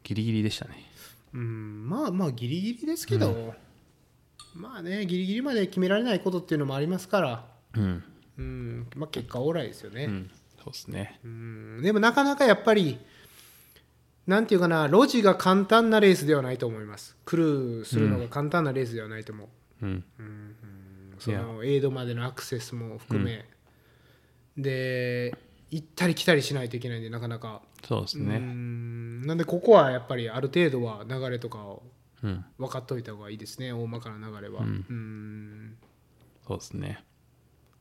ギリギリでしたね、うん、まあまあギリギリですけど、うん、まあねギリギリまで決められないことっていうのもありますから、うんうんまあ、結果オーライですよね、うんそうですね、うんでもなかなかやっぱりなんていうかな路地が簡単なレースではないと思います。クルーするのが簡単なレースではないと思う、うんうん、そのエイドまでのアクセスも含め、うん、で行ったり来たりしないといけないんで、なかなかそうですね。うん、なんでここはやっぱりある程度は流れとかを分かっといた方がいいですね、うん、大まかな流れは、うん、うーん、そうですね、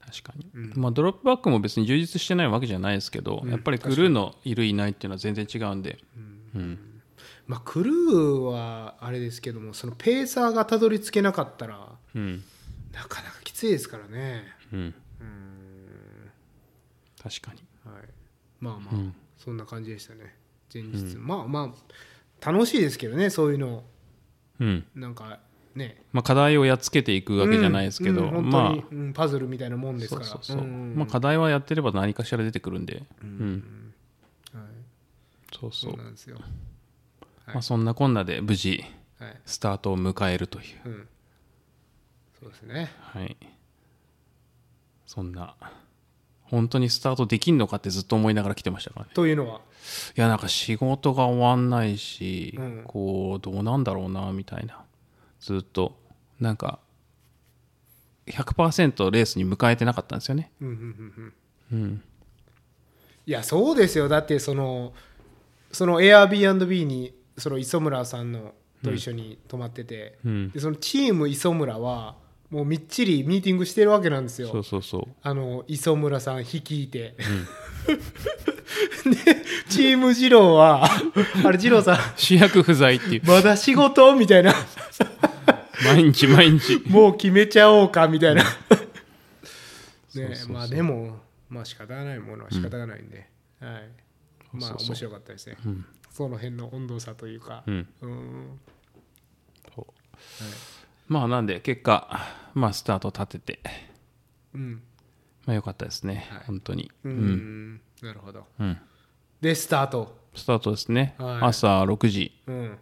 確かに、うん、まあ、ドロップバックも別に充実してないわけじゃないですけど、うん、やっぱりクルーのいるいないっていうのは全然違うんで、うん、うん、まあ、クルーはあれですけども、そのペーサーがたどり着けなかったら、うん、なかなかきついですからね、うん、うん、確かに、はい、まあまあ、うん、そんな感じでしたね前日、うん、まあまあ楽しいですけどね、そういうの、うん、なんかね、まあ、課題をやっつけていくわけじゃないですけど、うんうん、本当に、まあ、パズルみたいなもんですから、そうそうそう、うん、まあ、課題はやってれば何かしら出てくるんで、うん、うん、はい、そうそう、そうなんですよ、はい、まあ、そんなこんなで無事スタートを迎えるという、はい、うん、そうですね、はい、そんな本当にスタートできんのかってずっと思いながら来てましたからね。というのは、いや、なんか仕事が終わんないし、うん、こうどうなんだろうなみたいな、ずっとなんか ひゃくパーセント レースに迎えてなかったんですよね、うんうんうんうん、いやそうですよ、だってそのその Airbnb にその磯村さんのと一緒に泊まってて、うん、でそのチーム磯村はもうみっちりミーティングしてるわけなんですよ。そうそうそう、あの磯村さん率いて、うん、でチーム二郎はあれ二郎さん主役不在っていうまだ仕事みたいな毎日毎日もう決めちゃおうかみたいなね、そうそうそう、まあでもまあ仕方がないものは仕方がないんで、うん、はい、まあ面白かったですね、うん、その辺の温度差というか、うん、うーん、そう、はい、まあなんで結果、まあ、スタート立てて、うん、まあ良かったですね、はい、本当に、うん、うん、なるほど、うん、でスタートスタートですね、はい、朝ろくじ、うん、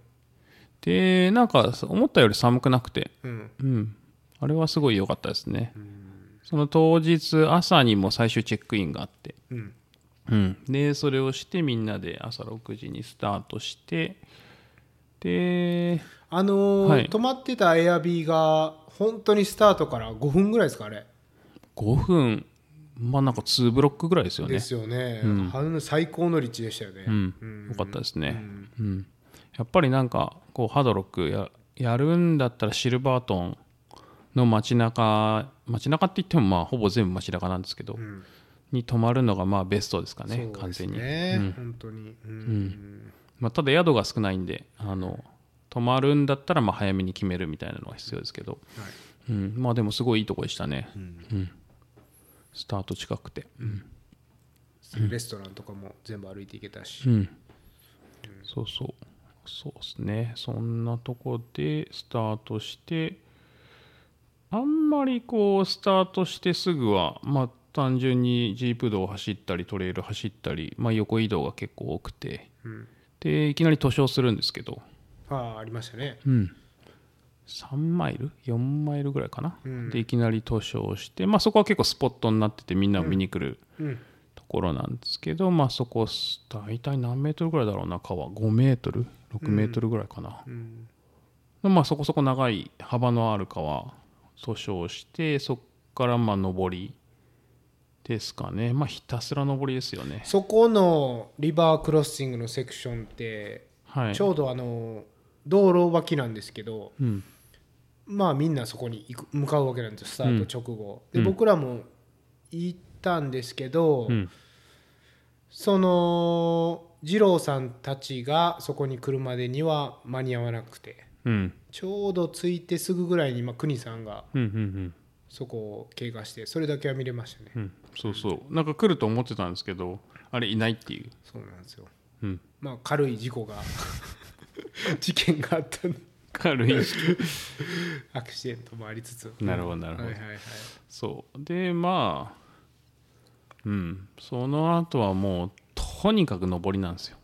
でなんか思ったより寒くなくて、うんうん、あれはすごい良かったですね、うん、その当日朝にも最終チェックインがあって、うん、うん、でそれをしてみんなで朝ろくじにスタートして、であのーはい、泊まってたエアビーが本当にスタートからごふんぐらいですか、あれごふん、まあなんかにブロックぐらいですよね、ですよね、うん、最高の立地でしたよね、うんうん、よかったですね、うんうん、やっぱりなんかこうハードロック や, やるんだったらシルバートンの街中街中って言ってもまあほぼ全部街中なんですけど、うんに泊まるのがまあベストですかね、そうですね、完全に、うん、本当に、うん、うん、まあ、ただ宿が少ないんで、あの泊まるんだったらまあ早めに決めるみたいなのが必要ですけど、はい、うん、まあでもすごいいいとこでしたね、うんうん、スタート近くて、うん、レストランとかも全部歩いていけたし、うんうん、そうそうそうですね、そんなとこでスタートして、あんまりこうスタートしてすぐはまあ単純にジープ道を走ったりトレイル走ったり、まあ、横移動が結構多くて、うん、でいきなり徒歩するんですけど、ああ、ありましたね、うん、さんマイルよんマイルぐらいかな、うん、でいきなり徒歩して、まあ、そこは結構スポットになっててみんなを見に来る、うん、ところなんですけど、まあ、そこ大体何メートルぐらいだろうな、川ごメートルろくメートルぐらいかな、うんうん、まあ、そこそこ長い幅のある川徒歩して、そこからまあ上りですかね、まあ、ひたすら上りですよね。そこのリバークロッシングのセクションって、はい、ちょうどあの道路脇なんですけど、うん、まあみんなそこに行く向かうわけなんですよ、スタート直後、うん、で僕らも行ったんですけど、うん、その二郎さんたちがそこに来るまでには間に合わなくて、うん、ちょうど着いてすぐぐらいに、まあ、国さんが、うんうんうん、そこを経過して、それだけは見れましたね、うん、そうそう、なんか来ると思ってたんですけど、あれいないっていう、そうなんですよ、うん、まあ軽い事故が事件があったの軽いアクシデントもありつつ、なるほどなるほど、はいはいはい、そうでまあうんその後はもうとにかく上りなんですよ、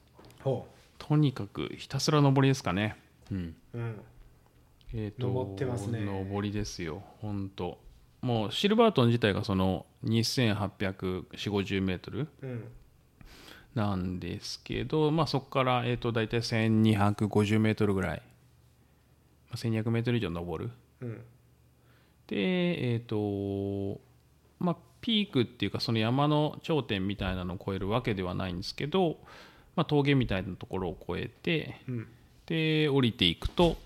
ほう、とにかくひたすら上りですかね、うん、うん、えーと、上ってますね、上りですよ、ほんともうシルバートン自体がそのにせんはっぴゃく、よんじゅう、ごじゅうメートルなんですけど、まあそこからえと大体せんにひゃくごじゅうメートルぐらい、せんにひゃくメートル以上登る、うん、でえっとまあピークっていうかその山の頂点みたいなのを越えるわけではないんですけど、まあ、峠みたいなところを越えて、うん、で降りていくと、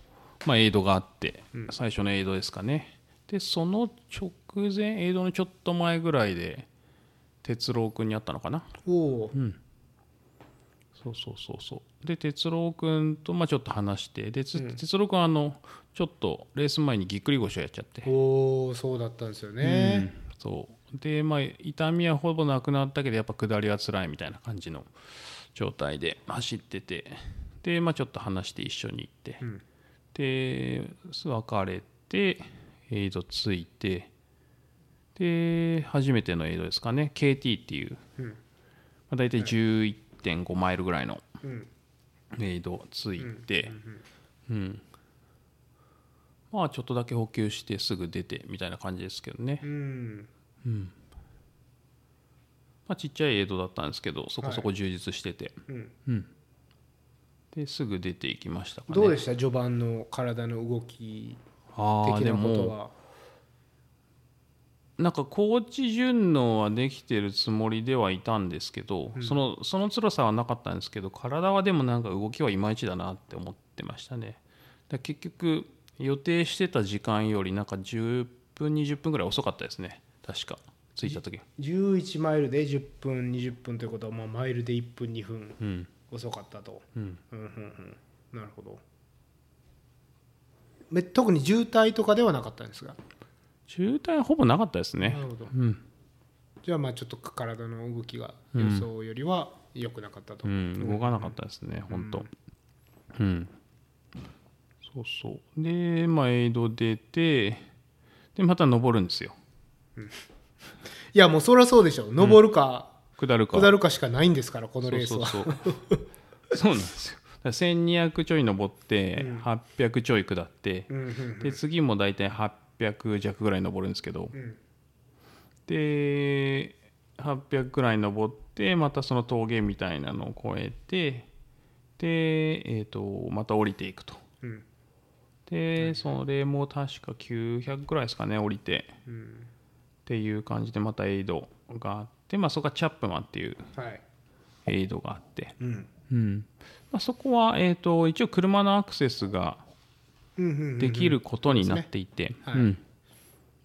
まあ、エイドがあって、うん、最初のエイドですかね。でその直前エイドのちょっと前ぐらいで哲郎くんに会ったのかな。お、うん、そうそうそうそうで哲郎くんと、まあ、ちょっと話してで、うん、哲郎くんはあのちょっとレース前にぎっくり腰をやっちゃって。お、そうだったんですよね、うん、そうで、まあ、痛みはほぼなくなったけどやっぱ下りは辛いみたいな感じの状態で走っててで、まあ、ちょっと話して一緒に行って、うん、で別れてエイドついてで初めてのエイドですかね。 ケーティー っていう、うんまあ、大体 じゅういってんご マイルぐらいのエイドついて、うんうんうんうん、まあちょっとだけ補給してすぐ出てみたいな感じですけどね、うんうんまあ、ちっちゃいエイドだったんですけどそこそこ充実してて、はいうんうん、ですぐ出ていきましたかね。どうでした序盤の体の動き的なことは。なんか高知順応はできてるつもりではいたんですけど、うん、そのその辛さはなかったんですけど体はでもなんか動きはいまいちだなって思ってましたね。だ結局予定してた時間よりなんかじゅっぷんにじゅっぷんぐらい遅かったですね確か着いた時。じゅういちマイルでじゅっぷんにじゅっぷんということはまあマイルでいっぷんにふん、うん、遅かったと、うんうんうんうん、なるほど。め特に渋滞とかではなかったんですが。渋滞はほぼなかったですね。なるほど、うん、じゃあまあちょっと体の動きが予想よりは良くなかったと、うんうん、動かなかったですね、うん、本当、うん、そうそうでまあエイド出てでまた登るんですよ、うん、いやもうそりゃそうでしょ登るか、うん、下るか下るかしかないんですからこのレースは。そうそうそう、 そうなんですよ。せんにひゃくちょい登って、うん、はっぴゃくちょい下って、うんうんうん、で次もだいたいはっぴゃく弱ぐらい登るんですけど、うん、ではっぴゃくぐらい登ってまたその峠みたいなのを越えてで、えー、とまた降りていくと、うん、でそれも確かきゅうひゃくぐらいですかね降りて、うん、っていう感じでまたエイドがあって、まあ、そこはチャップマンっていうエイドがあって、はいうんうんまあ、そこは、えー、と一応車のアクセスができることになっていて、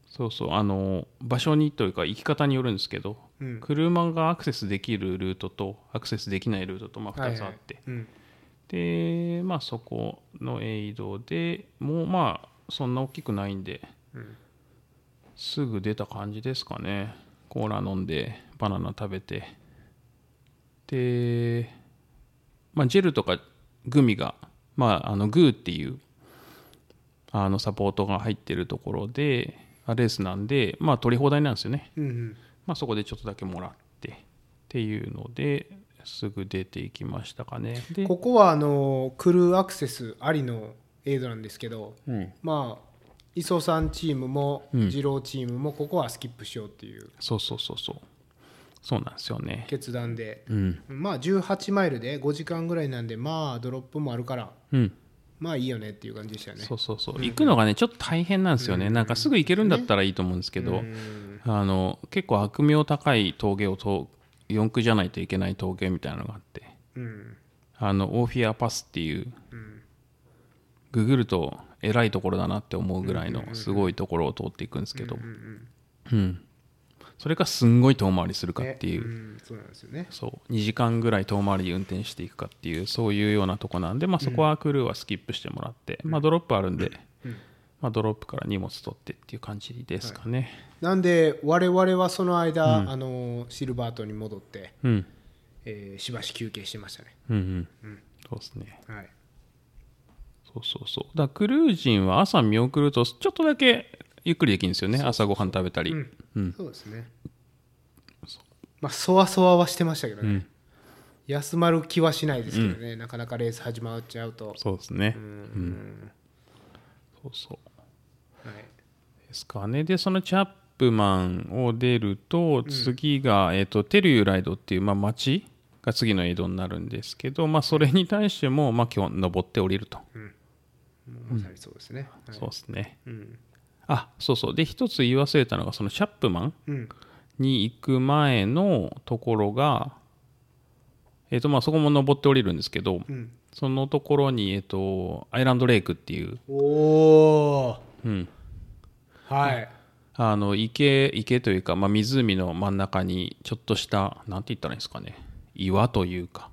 そうそうあの場所にというか行き方によるんですけど、うん、車がアクセスできるルートとアクセスできないルートとまあふたつあって、はいはいうん、でまあそこのエイドでもうまあそんな大きくないんで、うん、すぐ出た感じですかね。コーラ飲んでバナナ食べてで、まあ、ジェルとかグミが、まあ、あのグーっていうあのサポートが入ってるところでレースなんで、まあ、取り放題なんですよね、うんうんまあ、そこでちょっとだけもらってっていうのですぐ出ていきましたかね。でここはあのクルーアクセスありのエイドなんですけど、うんまあ、磯さんチームも二郎チームもここはスキップしようっていう、うん、そうそうそうそうそうなんですよね決断で、うんまあ、じゅうはちマイルでごじかんぐらいなんでまあドロップもあるから、うんまあいいよねっていう感じでしたよね。そうそうそう、うん、行くのがねちょっと大変なんですよね、うん、なんかすぐ行けるんだったらいいと思うんですけど、うん、あの結構悪名高い峠をよん区じゃないといけない峠みたいなのがあって、うん、あのオフィアパスっていう、うん、ググるとえらいところだなって思うぐらいのすごいところを通っていくんですけど、うんうんうんうん、それかすんごい遠回りするかっていう、うん、そうなんですよね。そうにじかんぐらい遠回り運転していくかっていうそういうようなとこなんで、まあ、そこはクルーはスキップしてもらって、うんまあ、ドロップあるんで、うんまあ、ドロップから荷物取ってっていう感じですかね、はい、なんで我々はその間、うん、あのシルバートに戻って、うんえー、しばし休憩してましたね、うんうんうん、そうですね、はい、そうそうそうだクルー陣は朝見送るとちょっとだけゆっくりできるんですよね。そうそうそう朝ごはん食べたり、うんうん、そうですね。まあそわそわはしてましたけどね、うん、休まる気はしないですけどね、うん、なかなかレース始まっちゃうと。そうですね、うんうん、そうそう、はい、ですかね。でそのチャップマンを出ると次が、うんえー、とテルユライドっていう、まあ、町が次のエイドになるんですけど、まあ、それに対しても、まあ、今日登って降りると、うん、まさにそうですね、うんはい、そうですね、うんあそうそうで一つ言い忘れたのがそのチャップマンに行く前のところが、えーとまあ、そこも登って降りるんですけど、うん、そのところに、えーと、アイランドレイクっていうお、うんはい、あの 池, 池というか、まあ、湖の真ん中にちょっとしたなんて言ったらいいんですかね、岩というか、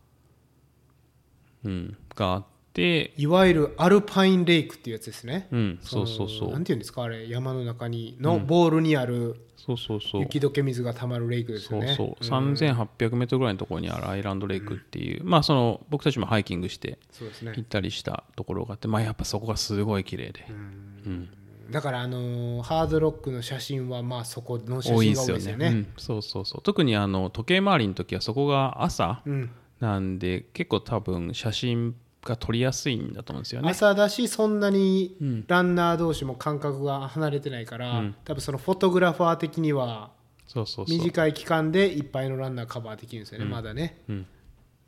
うん、があってでいわゆるアルパインレイクっていうやつですね。うん、そうそうそう。なんていうんですかあれ、山の中にのボールにある、うん、そうそうそう雪解け水がたまるレイクですよね。そうそう。さんぜんはっぴゃくメートルぐらいのところにあるアイランドレイクっていう、うん、まあその僕たちもハイキングして行ったりしたところがあって、まあやっぱそこがすごい綺麗で。うんうん、だからあのー、ハードロックの写真はまあそこの写真が多いですよね。多いですよね。うん、そうそうそう。特にあの時計回りの時はそこが朝なんで、うん、結構多分写真が撮りやすいんだと思うんですよね。朝だしそんなにランナー同士も感覚が離れてないから、うん、多分そのフォトグラファー的には短い期間でいっぱいのランナーカバーできるんですよね、うん、まだね、うん、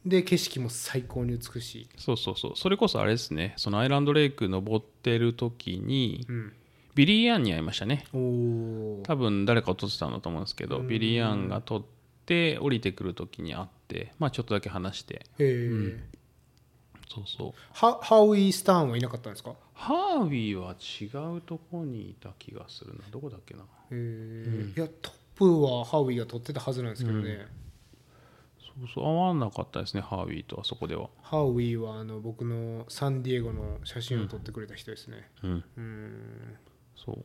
で景色も最高に美しい。そうそうそう。それこそあれですね、そのアイランドレイク登ってる時に、うん、ビリー・アンに会いましたね。お多分誰かを撮ってたんだと思うんですけど、ビリー・アンが撮って降りてくる時に会って、まあ、ちょっとだけ話して。へー、うんそうそう。ハーウィー・スターンはいなかったんですか？ハーウィーは違うとこにいた気がするな。どこだっけな。へー、うん、いやトップはハーウィーが取ってたはずなんですけどね、うん、そうそう合わなかったですね、ハーウィーとは。そこではハーウィーはあの僕のサンディエゴの写真を撮ってくれた人ですね。うん、うん、うんそう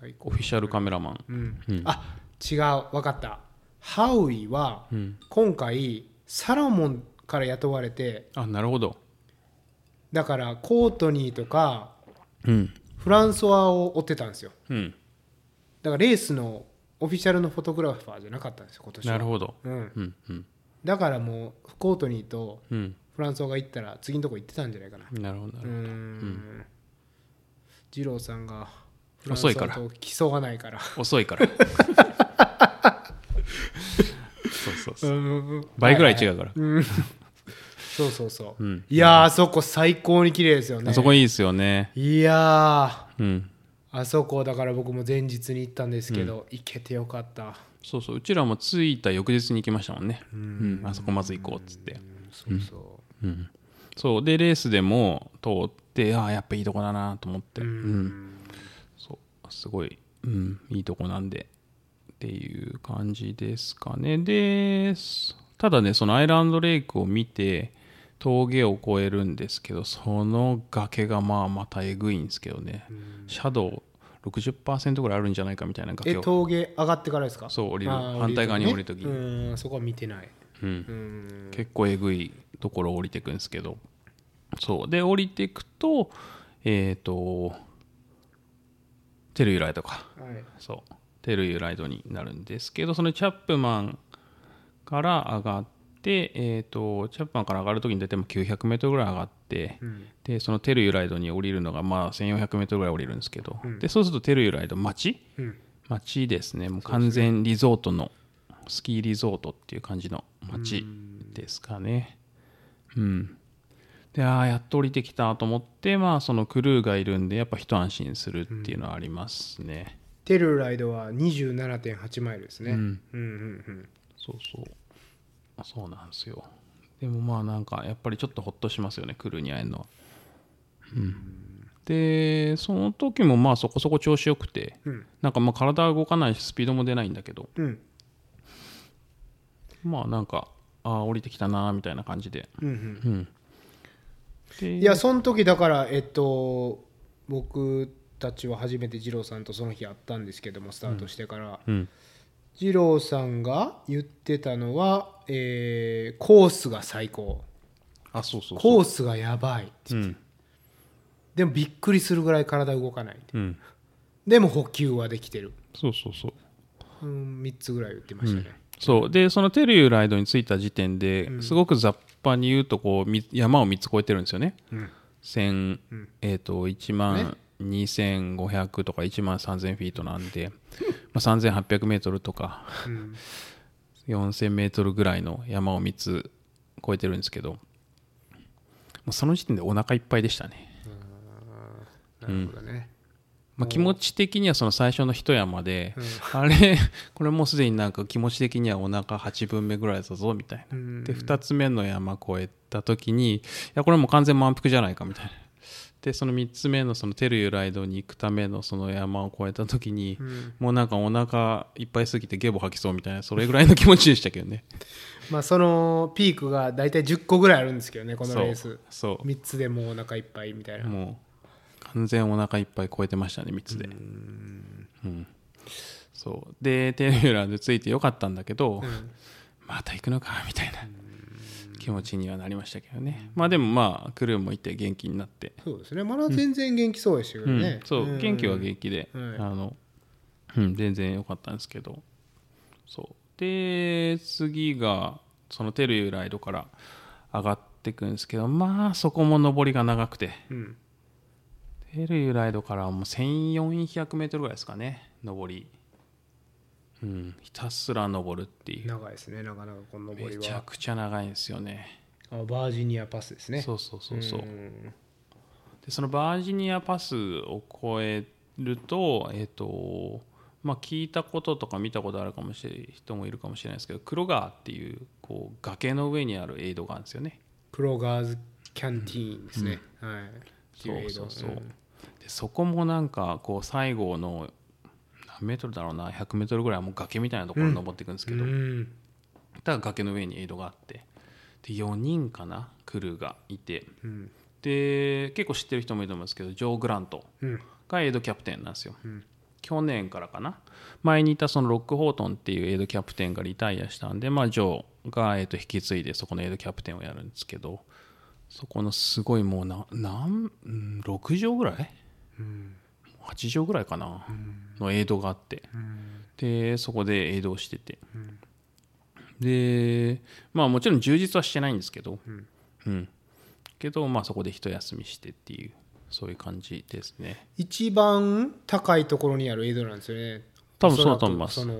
最高、ね、オフィシャルカメラマン、うんうん、あ違う分かった。ハーウィーは今回、うん、サロモンから雇われて、あ、なるほど。だからコートニーとか、うん、フランソワを追ってたんですよ、うん、だからレースのオフィシャルのフォトグラファーじゃなかったんですよ今年は。なるほど、うんうんうん、だからもうコートニーとフランソワが行ったら次のとこ行ってたんじゃないかな、うん、なるほどなるほど、うん、二郎さんがフランソワと競わないから遅いからそうそうそう、うん、倍ぐらい違うから、はいはいはい、うん、そうそうそう、うん、いやあそこ最高に綺麗ですよね。あそこいいですよね。いや、うん、あそこだから僕も前日に行ったんですけど、うん、行けてよかった。そうそう、うちらも着いた翌日に行きましたもんね、うんうん、あそこまず行こうっつって。そうそう、うんうん、そうでレースでも通って、あやっぱいいとこだなと思って、うんうん、そうすごい、うん、いいとこなんでっていう感じですかね。でただね、そのアイランドレイクを見て峠を越えるんですけど、その崖がまあまたえぐいんですけどね、うん、シャドウ ろくじゅっパーセント ぐらいあるんじゃないかみたいな崖を。え峠上がってからですか？そう降りる、反対側に降りるとき、ね、うんそこは見てない、うん、うん結構えぐいところを降りていくんですけど、そうで降りていくとえっ、ー、とテルユライドか、はい、そうテルユライドになるんですけど、そのチャップマンから上がって、えー、とチャップマンから上がるときに大体もきゅうひゃくメートルぐらい上がって、うん、でそのテルユライドに降りるのがまあせんよんひゃくメートルぐらい降りるんですけど、うん、でそうするとテルユライド町、うん、町ですね。もう完全リゾートのスキーリゾートっていう感じの町ですかね。うん、うん、であやっと降りてきたと思って、まあ、そのクルーがいるんでやっぱ一安心するっていうのはありますね。うんテルライドは にじゅうななてんはちマイルですね、うんうんうんうん、そうそうそうなんですよ。でもまあなんかやっぱりちょっとほっとしますよね、クルーに会えるのは、うんうん、でその時もまあそこそこ調子よくて、うん、なんかまあ体は動かないしスピードも出ないんだけど、うん、まあなんかあ降りてきたなみたいな感じで、うんうんうん、でいやその時だからえっと僕たちは初めて二郎さんとその日会ったんですけども、スタートしてから、うんうん、二郎さんが言ってたのは、えー、コースが最高。あそうそうそうコースがやばいって言って、うん、でもびっくりするぐらい体動かないって、うん、でも補給はできてる。そうそうそう、うん、みっつぐらい言ってましたね、うん、そうでそのテルユライドに着いた時点で、うん、すごく雑把に言うとこう山をみっつ越えてるんですよね、うん千うんえー、といちまん、ねにせんごひゃくとかいちまんさんぜんフィートなんでまあさんぜんはっぴゃくメートルとかよんせんメートルぐらいの山をみっつ越えてるんですけど、その時点でお腹いっぱいでしたね。なるほどね、まあ、気持ち的にはその最初の一山で、うん、あれこれもうすでになんか気持ち的にはお腹はちぶんめぐらいだぞみたいな、うん、でふたつめの山越えた時にいやこれもう完全満腹じゃないかみたいな、でそのみっつめのそのテルユライドに行くためのその山を越えた時に、うん、もうなんかお腹いっぱいすぎてゲボ吐きそうみたいな、それぐらいの気持ちでしたけどねまあそのピークがだいたいじゅっこぐらいあるんですけどね、このレースそうみっつでもうお腹いっぱいみたいな、もう完全お腹いっぱい超えてましたねみっつで、うん、うん、そうでテレビランでついてよかったんだけど、うん、また行くのかみたいな気持ちにはなりましたけどね、まあでもまあクルーもいて元気になって、そうですね、まだ全然元気そうでしたけどね、うんうん、そう、うん、元気は元気で、うん、あの、うん、全然よかったんですけど、そうで次がそのテルユライドから上がっていくんですけど、まあそこも上りが長くて、うん、テルユライドからもうせんよんひゃくメートルぐらいですかね、上り、うん、ひたすら上るっていう、長いですね、なかなかこの上りはめちゃくちゃ長いんですよね、あバージニアパスですね、そうそうそうそう、うん、でそのバージニアパスを越えると、えっとまあ、聞いたこととか見たことあるかもしれない人もいるかもしれないですけど、クロガーっていう、 こう崖の上にあるエイドがあるんですよね、クロガーズキャンティーンですね、うん、はい、そうそうそう、うん、でそこもなんかこう最後の何メートルだろうな、ひゃくメートルぐらいはもう崖みたいなところに登っていくんですけど、うんうん、だから崖の上にエイドがあって、でよにんかなクルーがいて、うん、で結構知ってる人もいると思うんですけど、ジョー・グラントがエイドキャプテンなんですよ、うん、去年からかな、前にいたそのロック・ホートンっていうエイドキャプテンがリタイアしたんで、まあ、ジョーがえっと引き継いでそこのエイドキャプテンをやるんですけど、そこのすごいもうな何ろくじょうぐらい、うん、はちじょうぐらいかな、うん、のエイドがあって、うん、でそこでエイドをしてて、うん、でまあもちろん充実はしてないんですけど、うんうん、けどまあそこで一休みしてっていう、そういう感じですね。一番高いところにあるエイドなんですよね、多分そうだと思います、その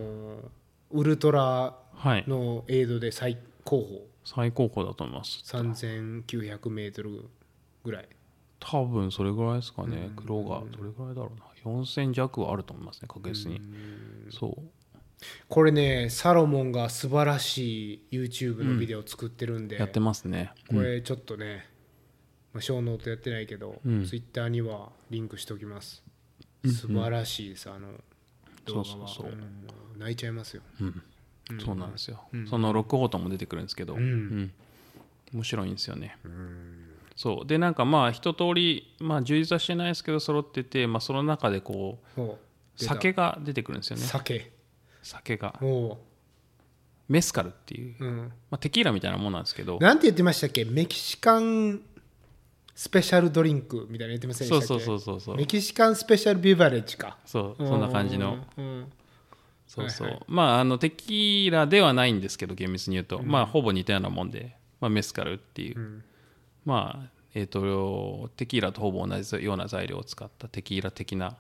ウルトラのエイドで最高峰、はい、最高峰だと思います。さんぜんきゅうひゃくメートルぐらい、多分それぐらいですかね、クロがどれぐらいだろうな、よんせんじゃくはあると思いますね、確実に。そうこれね、サロモンが素晴らしい YouTube のビデオを作ってるんで、うん、やってますね、うん、これちょっとね、まあ、ショーノートやってないけど、うん、Twitter にはリンクしておきます。素晴らしいです、あの動画は、そうそうそう、うん、泣いちゃいますよ、うん、そうなんですよ、うん、そのロックホートも出てくるんですけど、うんうん、面白いんですよね、うん、そうでなんかまあ一通り、まあ、充実はしてないですけど揃ってて、まあ、その中でこう酒が出てくるんですよね、酒酒がおメスカルっていう、うん、まあ、テキーラみたいなもんなんですけど、なんて言ってましたっけ、メキシカンスペシャルドリンクみたいな言ってませんでしたっけ、そうそうそうそう、メキシカンスペシャルビバレッジか、そうそんな感じの、うんうん、そうそう、はいはい、まあ、あのテキーラではないんですけど厳密に言うと、うん、まあ、ほぼ似たようなもんで、まあ、メスカルっていう、うん、まあえー、とテキーラとほぼ同じような材料を使ったテキーラ的な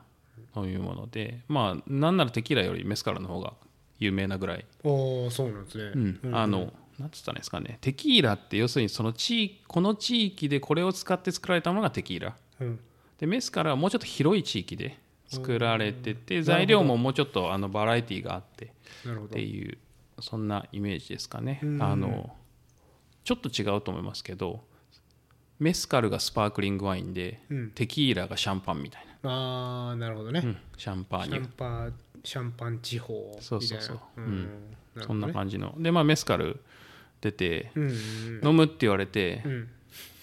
飲み物で、まあ、なんならテキーラよりメスカルの方が有名なぐらい、おそうなんですね、うんうん、あのなんつったんですかね、テキーラって要するにその地この地域でこれを使って作られたものがテキーラ、うん、でメスカルはもうちょっと広い地域で作られてて、材料ももうちょっとあのバラエティーがあってっていう、そんなイメージですかね。あのちょっと違うと思いますけど、メスカルがスパークリングワインで、テキーラがシャンパンみたいな、ああなるほどね、うん、シャンパーニュ、シャンパーシャンパン地方みたいな、そうそうそう、うん、そんな感じので、まあメスカル出て飲むって言われて、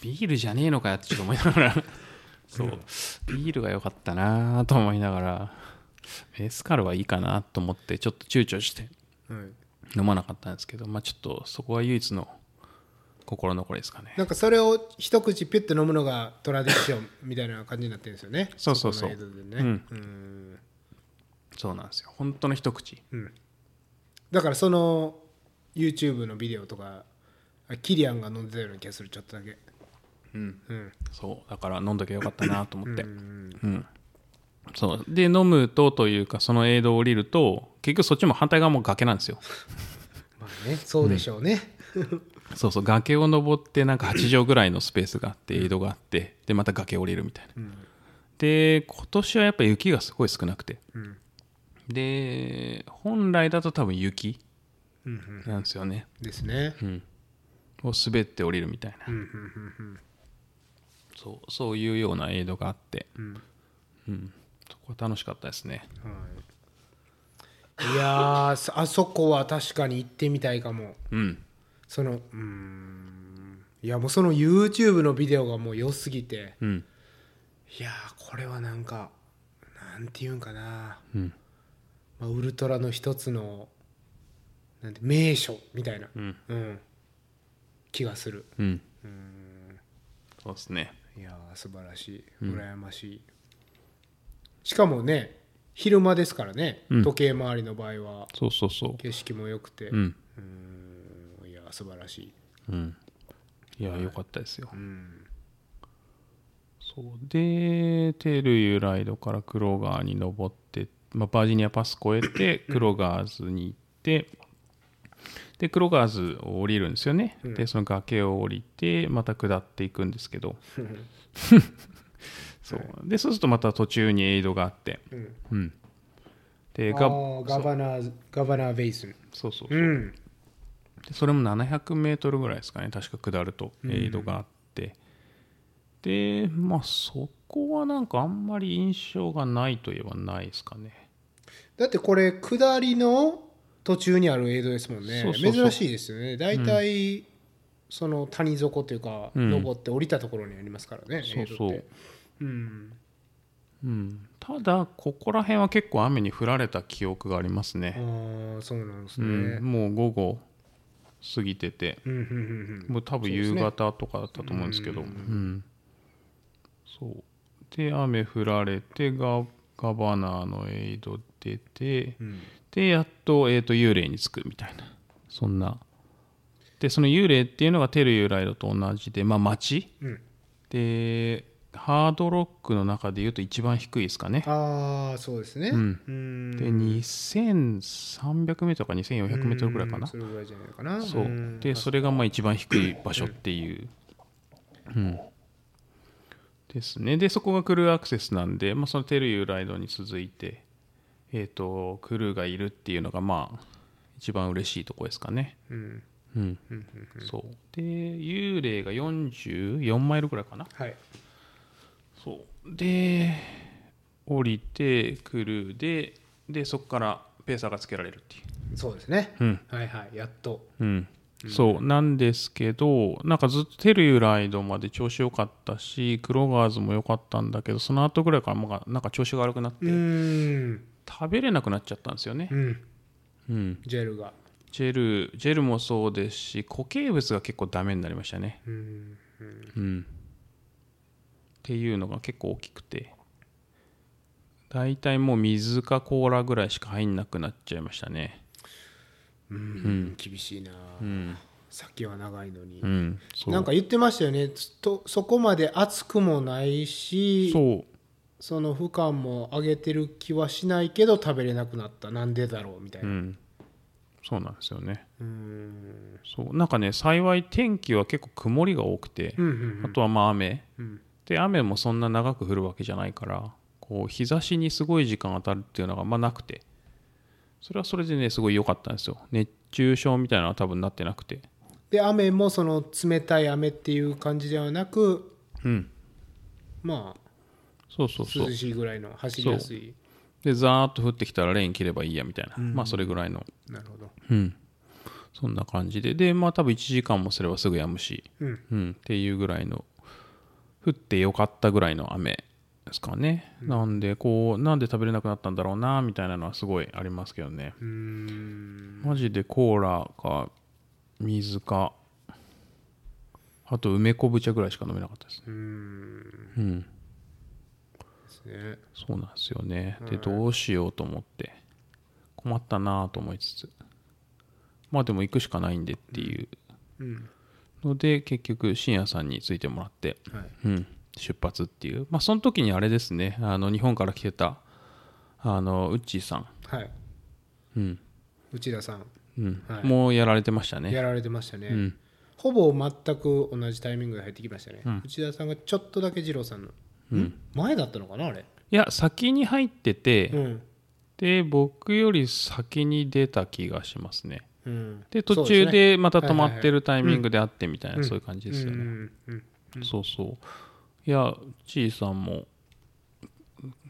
ビールじゃねえのかやってちょっと思いながらそうビールが良かったなと思いながら、メスカルはいいかなと思ってちょっと躊躇して飲まなかったんですけど、まあ、ちょっとそこは唯一の心残りですかね。なんかそれを一口ピュッと飲むのがトラディションみたいな感じになってるんですよねそうそうそう、そこの間でね、うん、うーんそうなんですよ、本当の一口、うん、だからその YouTube のビデオとかキリアンが飲んでたような気がする、ちょっとだけ、うんうん、そうだから飲んどきゃよかったなと思ってうん、うん、そうで飲むとというか、そのエイドを降りると結局そっちも反対側も崖なんですよまあね、そうでしょうね、うん、そうそう崖を登ってなんかはち畳ぐらいのスペースがあってエイドがあって、でまた崖を降りるみたいな、うん、で今年はやっぱり雪がすごい少なくて、うん、で本来だと多分雪なんですよね、うんうん、ですね、うん、を滑って降りるみたいな、うんうんうんうん、そう、そういうようなエイドがあって、うんうん、そこは楽しかったですね、はい、いやあそこは確かに行ってみたいかも、うん、そのうーんいやもうその YouTube のビデオがもう良すぎて、うんいやこれはなんかなんていうんかな、うんまあ、ウルトラの一つのなんて名所みたいな、うんうん、気がする、うん、うんそうですねいや素晴らしい羨ましい、うん、しかもね昼間ですからね、うん、時計回りの場合はそうそうそう景色も良くて、うん、うんいや素晴らしい、うん、いや良かったですよ、うんそうでテルユライドからクロガーに登って、まあ、バージニアパス越えてクロガーズに行ってでクロガーズを降りるんですよね、うん、でその崖を降りてまた下っていくんですけどそうでそうするとまた途中にエイドがあって、うんうん、で ガ, ガバナーガバナーベイスンそうそうそう、うん、でそれもななひゃくメートルぐらいですかね確か下るとエイドがあって、うんでまあ、そこはなんかあんまり印象がないといえばないですかね。だってこれ下りの途中にあるエイドですもんね。そうそうそう珍しいですよね。だいたいその谷底というか、うん、登って降りたところにありますからね。そうそう。エイドって。うんうん、ただここら辺は結構雨に降られた記憶がありますね。ああそうなんですね、うん。もう午後過ぎてて、うんうんうんうん、もう多分夕方とかだったと思うんですけど。うんうんそうで雨降られて ガ, ガバナーのエイド出て、うん、でやっ と,、えー、と幽霊に着くみたいなそんなでその幽霊っていうのがテルユライドと同じで、まあ、街、うん、でハードロックの中でいうと一番低いですかねああそうですね、うん、うんでにせんさんびゃくメートルかにせんよんひゃくメートルぐらいかなそれぐらいじゃないかなそうでそれがまあ一番低い場所っていううんですね、でそこがクルーアクセスなんで、まあ、そのテルユーライドに続いて、えー、とクルーがいるっていうのがまあ一番嬉しいとこですかね、うんうんうんうん、そうで幽霊がよんじゅうよんマイルぐらいかな、はい、そうで降りてクルー で, でそこからペーサーがつけられるっていうそうですね、うん、はいはいやっと、うんそうなんですけどなんかずっとテルユライドまで調子良かったしクロガーズも良かったんだけどその後ぐらいからなんか調子が悪くなってうん食べれなくなっちゃったんですよね、うんうん、ジェルがジェルジェルもそうですし固形物が結構ダメになりましたねうん、うん、っていうのが結構大きくてだいたいもう水かコーラぐらいしか入んなくなっちゃいましたねうんうん、厳しいな、うん、先は長いのに、うん、そうなんか言ってましたよねとそこまで熱くもないし そうその負荷も上げてる気はしないけど食べれなくなったなんでだろうみたいな、うん、そうなんですよねうんそうなんかね幸い天気は結構曇りが多くて、うんうんうん、あとはまあ雨、うん、で雨もそんな長く降るわけじゃないからこう日差しにすごい時間当たるっていうのがまあなくてそれはそれでねすごい良かったんですよ熱中症みたいなのは多分なってなくてで雨もその冷たい雨っていう感じではなく、うん、まあそうそうそう涼しいぐらいの走りやすいでザーッと降ってきたらレイン切ればいいやみたいな、うん、まあそれぐらいのなるほど、うん、そんな感じででまあ多分いちじかんもすればすぐやむし、うんうん、っていうぐらいの降ってよかったぐらいの雨ですかねうん、なんでこうなんで食べれなくなったんだろうなみたいなのはすごいありますけどねうーんマジでコーラか水かあと梅昆布茶ぐらいしか飲めなかったですねうーん、うん、ですねそうなんですよね、はい、でどうしようと思って困ったなと思いつつまあでも行くしかないんでっていうので、うんうん、結局深夜さんについてもらって、はい、うん出発っていう、まあ、その時にあれですねあの日本から来てたあのウッチーさん、はいうん、内田さん、うんはい、もうやられてましたねやられてましたね、うん、ほぼ全く同じタイミングで入ってきましたね、うん、内田さんがちょっとだけ二郎さんのうん、前だったのかなあれ。いや先に入ってて、うん、で僕より先に出た気がしますね、うん、で途中でまた止まってるタイミングで会ってみたいな、うん、そういう感じですよね、うんうんうん、そうそう。いやちーさんも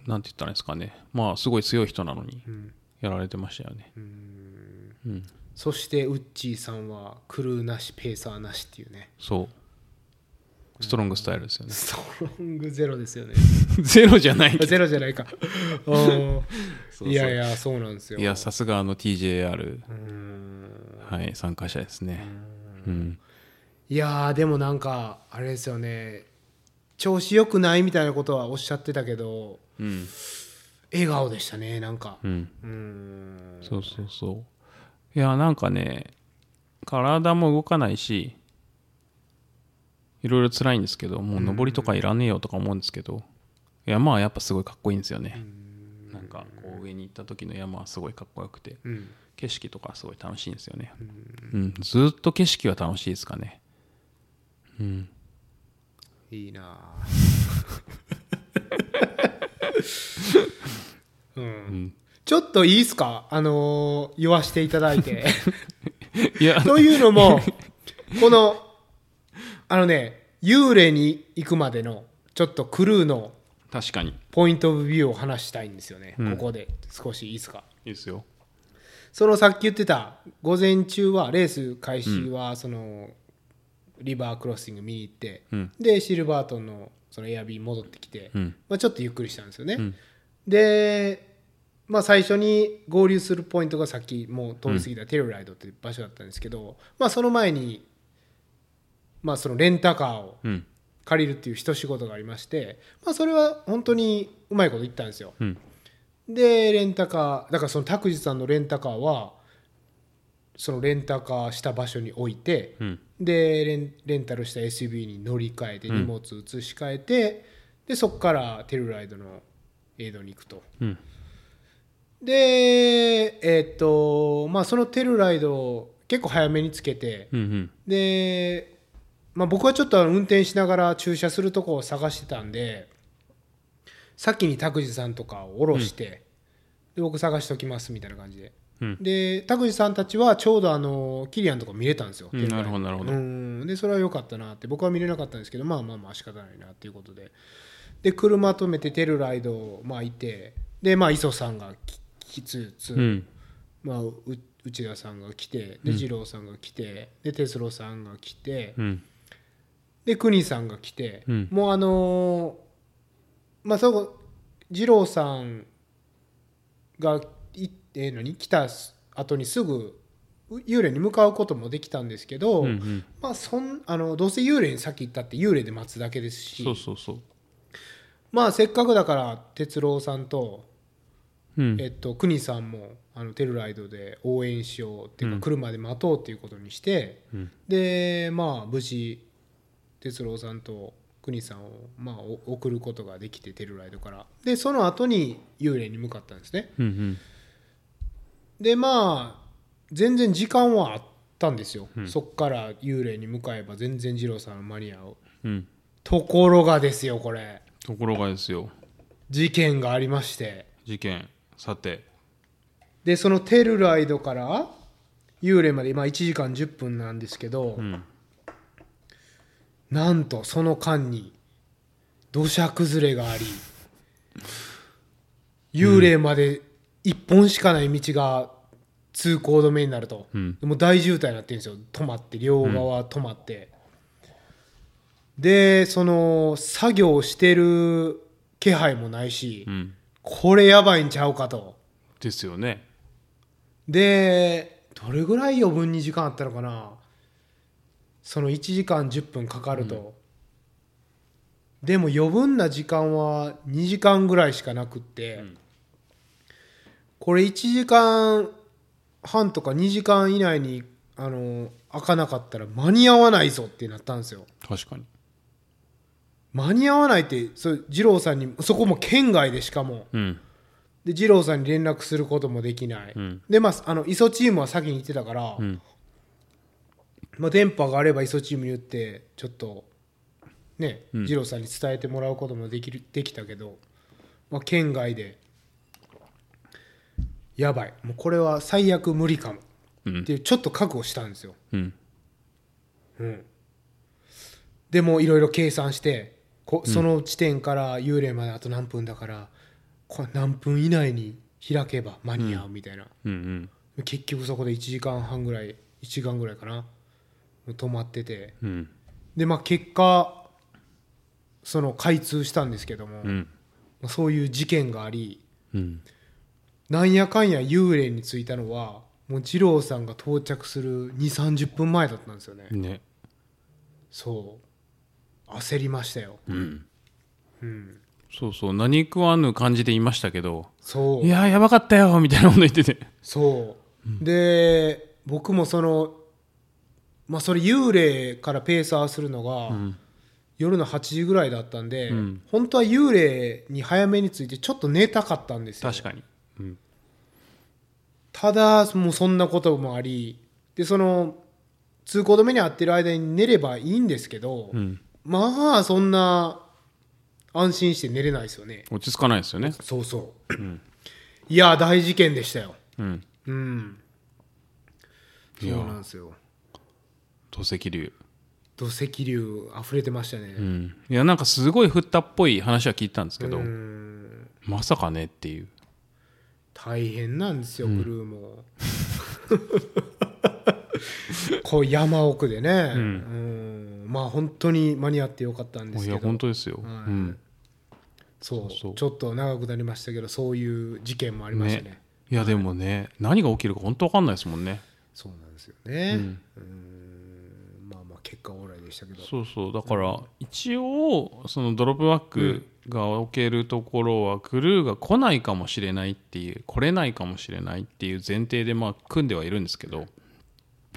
なんて言ったんですかね、まあすごい強い人なのにやられてましたよね、うんうん、そしてウッチーさんはクルーなしペーサーなしっていうね、そうストロングスタイルですよね、うん、ストロングゼロですよねゼロじゃないゼロじゃないかそうそういやいやそうなんですよ。いやさすがあの ティージェーアール、 うーん、はい、参加者ですね、うん、うん、いやでもなんかあれですよね、調子良くないみたいなことはおっしゃってたけど、うん、笑顔でしたねなんか、うん、うーんそうそうそう。いやなんかね体も動かないしいろいろ辛いんですけど、もう登りとかいらねえよとか思うんですけど、うん、山はやっぱすごいかっこいいんですよね、うん、なんかこう上に行った時の山はすごいかっこよくて、うん、景色とかすごい楽しいんですよね、うんうん、ずっと景色は楽しいですかね、うん、いいな、うんうん、ちょっといいですか、あのー、言わしていただいていやというのもこのあのね、幽霊に行くまでのちょっとクルーの確かにポイントオブビューを話したいんですよね、うん、ここで少しいいですか。いいですよ。そのさっき言ってた午前中はレース開始はその、うん、リバークロッシング見に行って、うん、でシルバートンのそのエアビー戻ってきて、うんまあ、ちょっとゆっくりしたんですよね、うん、で、まあ、最初に合流するポイントがさっきもう通り過ぎたテルライドっていう場所だったんですけど、うんまあ、その前にまあ、そのレンタカーを借りるっていう一仕事がありまして、まあ、それは本当にうまいこと言ったんですよ、うん、でレンタカーだからその拓司さんのレンタカーはそのレンタカーした場所に置いて、うん、でレン、レンタルした エスユーブイ に乗り換えて荷物移し替えて、うん、でそこからテルライドのエイドに行くと、うん、でえーっとまあそのテルライドを結構早めにつけて、うんうん、でまあ、僕はちょっと運転しながら駐車するとこを探してたんで先に拓司さんとかを降ろして、うん、で僕探しておきますみたいな感じで、うん、で拓司さんたちはちょうどあのキリアンとか見れたんですよ、うん、なるほどなるほど、うんでそれは良かったなって、僕は見れなかったんですけどまあまあまあ仕方ないなっていうことで、で車止めてテルライドまあいて、でまあ磯さんがきつつ、うんまあ、内田さんが来てで二郎さんが来てで哲郎さんが来て、うんで国さんが来て、うん、もうあのー、まあそこ二郎さんがい、えー、何来た後にすぐ幽霊に向かうこともできたんですけど、うんうん、まあそんあのどうせ幽霊に先行ったって幽霊で待つだけですし、そうそうそう、まあせっかくだから哲郎さんと、うん、えっと国さんもあのテルライドで応援しようっていうか車で待とうっていうことにして、うん、でまあ無事哲郎さんと国さんをまあ送ることができてテルライドから、でその後に幽霊に向かったんですね、うんうん、でまあ全然時間はあったんですよ、うん、そっから幽霊に向かえば全然二郎さん間に合う、うん、ところがですよこれところがですよ事件がありまして、事件さてでそのテルライドから幽霊まで今いちじかんじゅっぷんなんですけど、うんなんとその間に土砂崩れがあり、幽霊まで一本しかない道が通行止めになると、うん、もう大渋滞になってるんですよ、止まって両側止まって、うん、でその作業してる気配もないし、うん、これやばいんちゃうかとですよね。でどれぐらい余分に時間あったのかな、そのいちじかんじゅっぷんかかると、うん、でも余分な時間はにじかんぐらいしかなくって、うん、これいちじかんはんとかにじかん以内にあの開かなかったら間に合わないぞってなったんですよ。確かに間に合わないってそれ二郎さんにそこも県外でしかも、うん、で二郎さんに連絡することもできない、うん、でまああの磯チームは先に行ってたから、うんまあ、電波があればイソチームに言ってちょっとね、うん、二郎さんに伝えてもらうこともできる、できたけど、まあ、県外でやばい、もうこれは最悪無理かも、うん、っていうちょっと覚悟したんですよ、うんうん、でもいろいろ計算してこ、その地点から幽霊まであと何分だからこれ何分以内に開けば間に合うみたいな、うんうんうん、結局そこでいちじかんはんぐらいいちじかんぐらいかな止まってて、うん、でまあ結果その開通したんですけども、うん、そういう事件があり、うん、なんやかんや幽霊に着いたのはもう二郎さんが到着する にじゅうさんじゅっぷんまえだったんですよね。ね。そう焦りましたよ、うんうん、そうそう何食わぬ感じで言いましたけど、そういややばかったよみたいなこと言ってて、そう、うん、で僕もそのまあ、それ幽霊からペーサーするのが夜のはちじぐらいだったんで、うん、本当は幽霊に早めについてちょっと寝たかったんですよ。確かに、うん、ただもうそんなこともありで、その通行止めに遭ってる間に寝ればいいんですけど、うん、まあそんな安心して寝れないですよね。落ち着かないですよね。そうそう、うん、いや大事件でしたよ、うん、うん、そうなんですよ。土石流土石流溢れてましたね、うん、いやなんかすごい降ったっぽい話は聞いたんですけど、うんまさかねっていう。大変なんですよ、うん、ブルーもこう山奥でね、うんうん、まあ本当に間に合ってよかったんですけど。いや本当ですよ、はいうん、そうそうちょっと長くなりましたけどそういう事件もありましたね。いやでもね、はい、何が起きるか本当分かんないですもんね。そうなんですよね、うんうん結果オーライでしたけど。そうそうだから一応そのドロップバックが置けるところはクルーが来ないかもしれないっていう来れないかもしれないっていう前提でまあ組んではいるんですけど、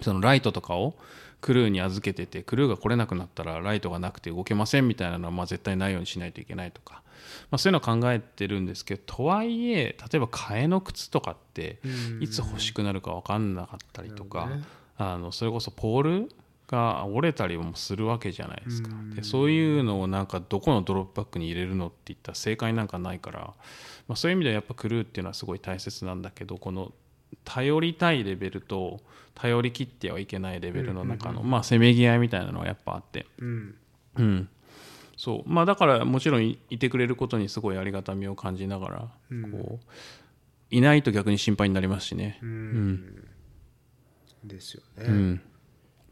そのライトとかをクルーに預けててクルーが来れなくなったらライトがなくて動けませんみたいなのはまあ絶対ないようにしないといけないとか、まあそういうのは考えてるんですけど、とはいえ例えば替えの靴とかっていつ欲しくなるか分かんなかったりとか、あのそれこそポールが折れたりもするわけじゃないですか。でそういうのをなんかどこのドロップバッグに入れるのっていったら正解なんかないから、まあ、そういう意味ではやっぱクルーっていうのはすごい大切なんだけど、この頼りたいレベルと頼り切ってはいけないレベルの中の、うんうんうん、まあ、せめぎ合いみたいなのはやっぱあって、うんうんそうまあ、だからもちろん い, いてくれることにすごいありがたみを感じながら、うん、こういないと逆に心配になりますしね、うんうん、ですよね、うん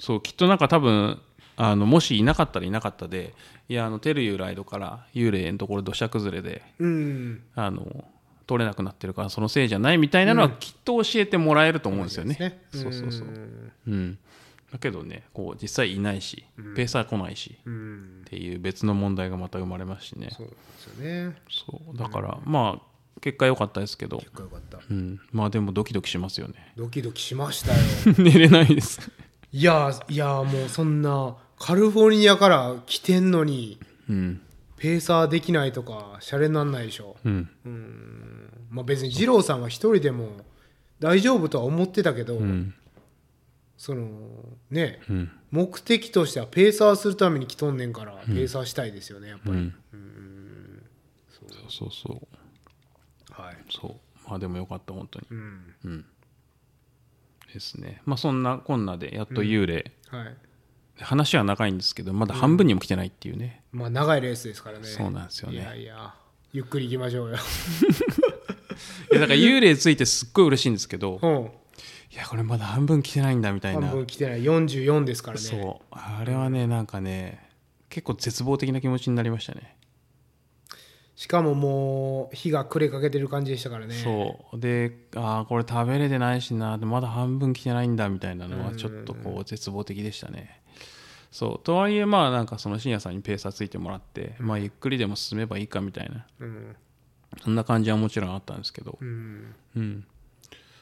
そうきっとなんか多分あのもしいなかったらいなかったで、いやあのテルユーライドから幽霊のところ土砂崩れで、うん、あの取れなくなってるからそのせいじゃないみたいなのはきっと教えてもらえると思うんですよね、うん、そうそうそう、うんうん、だけどねこう実際いないし、うん、ペーサー来ないし、うん、っていう別の問題がまた生まれますしね。そうですよね。そうだから、うん、まあ結果良かったですけど。結果良かった、うん、まあでもドキドキしますよね。ドキドキしましたよ寝れないですいやいやもうそんなカリフォルニアから来てんのに、うん、ペーサーできないとかシャレになんないでしょ、うんうんまあ、別に二郎さんは一人でも大丈夫とは思ってたけど、うん、そのね、うん、目的としてはペーサーするために来とんねんから、うん、ペーサーしたいですよねやっぱり、うんうん、そうそうそうそうはいそうまあでもよかった本当にうん、うんですね。まあ、そんなこんなでやっと幽霊、うんはい、話は長いんですけどまだ半分にも来てないっていうね、うんまあ、長いレースですからね。そうなんですよね。いやいやゆっくり行きましょうよいやだから幽霊ついてすっごい嬉しいんですけど、うん、いやこれまだ半分来てないんだみたいな。半分来てないよんじゅうよんですからね。そうあれはねなんかね結構絶望的な気持ちになりましたね。しかももう日が暮れかけてる感じでしたからね。そうでああこれ食べれてないしなまだ半分来てないんだみたいなのはちょっとこう絶望的でしたね。そうとはいえまあなんかその深夜さんにペーサーついてもらって、まあ、ゆっくりでも進めばいいかみたいな、うん、そんな感じはもちろんあったんですけど、うんうん、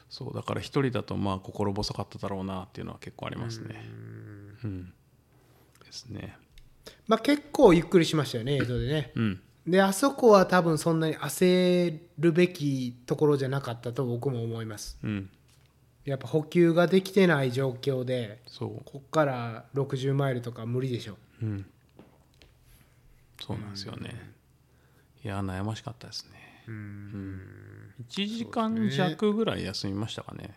そうだから一人だとまあ心細かっただろうなっていうのは結構ありますね、うんうん、ですね。まあ結構ゆっくりしましたよね映像でね、うんであそこは多分そんなに焦るべきところじゃなかったと僕も思います、うん、やっぱ補給ができてない状況でそうこっからろくじゅうマイルとか無理でしょ、うんそうなんですよね、うん、いや悩ましかったですね、うん、うん、いちじかん弱ぐらい休みましたかね、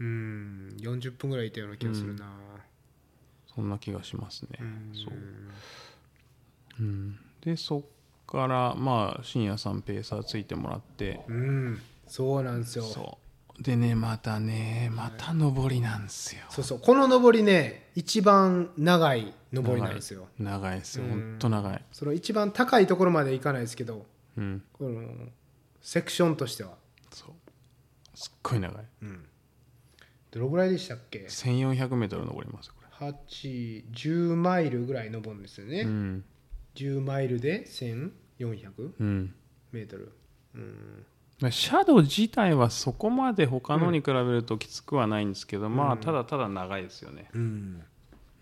うん、よんじゅっぷんぐらいいたような気がするな、うん、そんな気がしますね、うん、そう、うん、でそっからまあ深夜さんペーサーついてもらって、うん、そうなんですよ。そうでね、またねまた上りなんですよ、はい、そうそう、この上りね一番長い上りなんですよ。長いですよ、ほんと長い。その一番高いところまで行かないですけど、うん、このセクションとしてはそうすっごい長い、うん、どのぐらいでしたっけ。せんよんひゃくメートル上りますよこれ。はちじゅうマイルぐらい登るんですよね、うん、じゅうマイルでせんよんひゃくメートル、うんうん、シャドウ自体はそこまで他のに比べるときつくはないんですけど、うん、まあただただ長いですよね、うん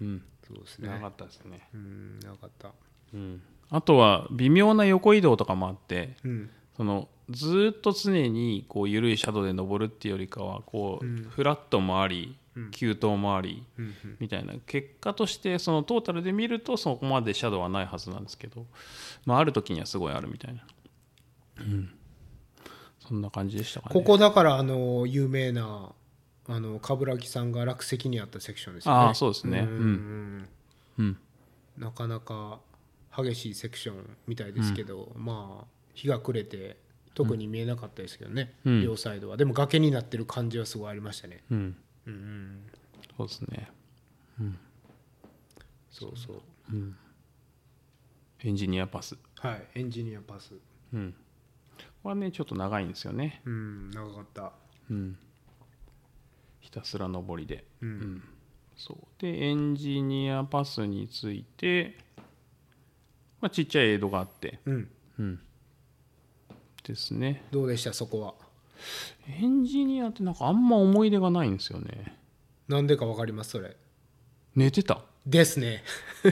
うん、そうですね、長かったですね、うん、長かった、うん、あとは微妙な横移動とかもあって、うん、そのずっと常にこう緩いシャドウで登るっていうよりかはこう、うん、フラットもあり急登もあり、うんうん、みたいな結果としてそのトータルで見るとそこまでシャドウはないはずなんですけど、まあ、ある時にはすごいあるみたいな、うん、そんな感じでしたかね。ここだからあの有名なあの冠城さんが落石にあったセクションですよね。ああそうですね、うんうんうん、なかなか激しいセクションみたいですけど、うん、まあ日が暮れて特に見えなかったですけどね、うん、両サイドは。でも崖になってる感じはすごいありましたね、うんうん、そうですね、うん、そうそう、うん、エンジニアパス、はいエンジニアパス、うん、これはねちょっと長いんですよね、うん、長かった、うん、ひたすら上りで、うんうん、そうでエンジニアパスについて、まあ、ちっちゃいエイドがあって、うんうん、ですね。どうでしたそこは。エンジニアってなんかあんま思い出がないんですよね。なんでか分かります。それ寝てたですね。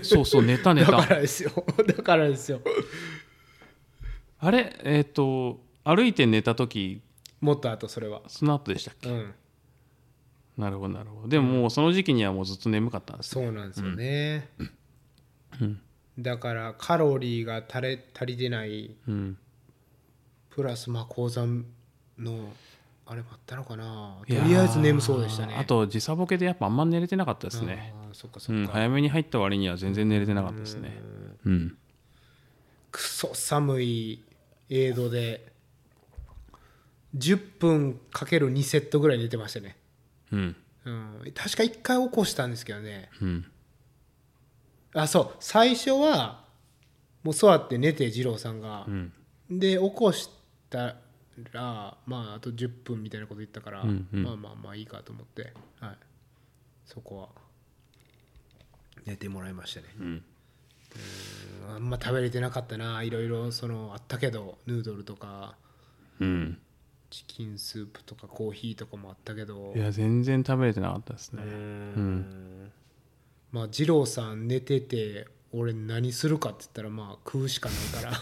そうそう寝た寝た。だからですよだからですよ。あれえっと歩いて寝た時もっと後。それはスナップでしたっけ、うん、なるほどなるほど。でももうその時期にはもうずっと眠かったんです、ね、そうなんですよね、うん、だからカロリーが足り、足りてない、うん、プラスまあ高山のあれもあったのかな。とりあえず眠そうでしたね。あと時差ボケでやっぱあんま寝れてなかったですね。あそっかそっか、うん、早めに入った割には全然寝れてなかったですね。うん、うん、くそ寒いエイドでじゅっぷんかけるにセットぐらい寝てましたね、うんうん、確かいっかい起こしたんですけどね、うん、あそう最初はもう座って寝て二郎さんが、うん、で起こしたらまあ、あとじゅっぷんみたいなこと言ったから、うんうん、まあまあまあいいかと思って、はい、そこは寝てもらいましたね、うん、うんあんま食べれてなかったな。いろいろそのあったけどヌードルとか、うん、チキンスープとかコーヒーとかもあったけどいや全然食べれてなかったですね。うん、うん、まあ二郎さん寝てて俺何するかって言ったらまあ食うしかないから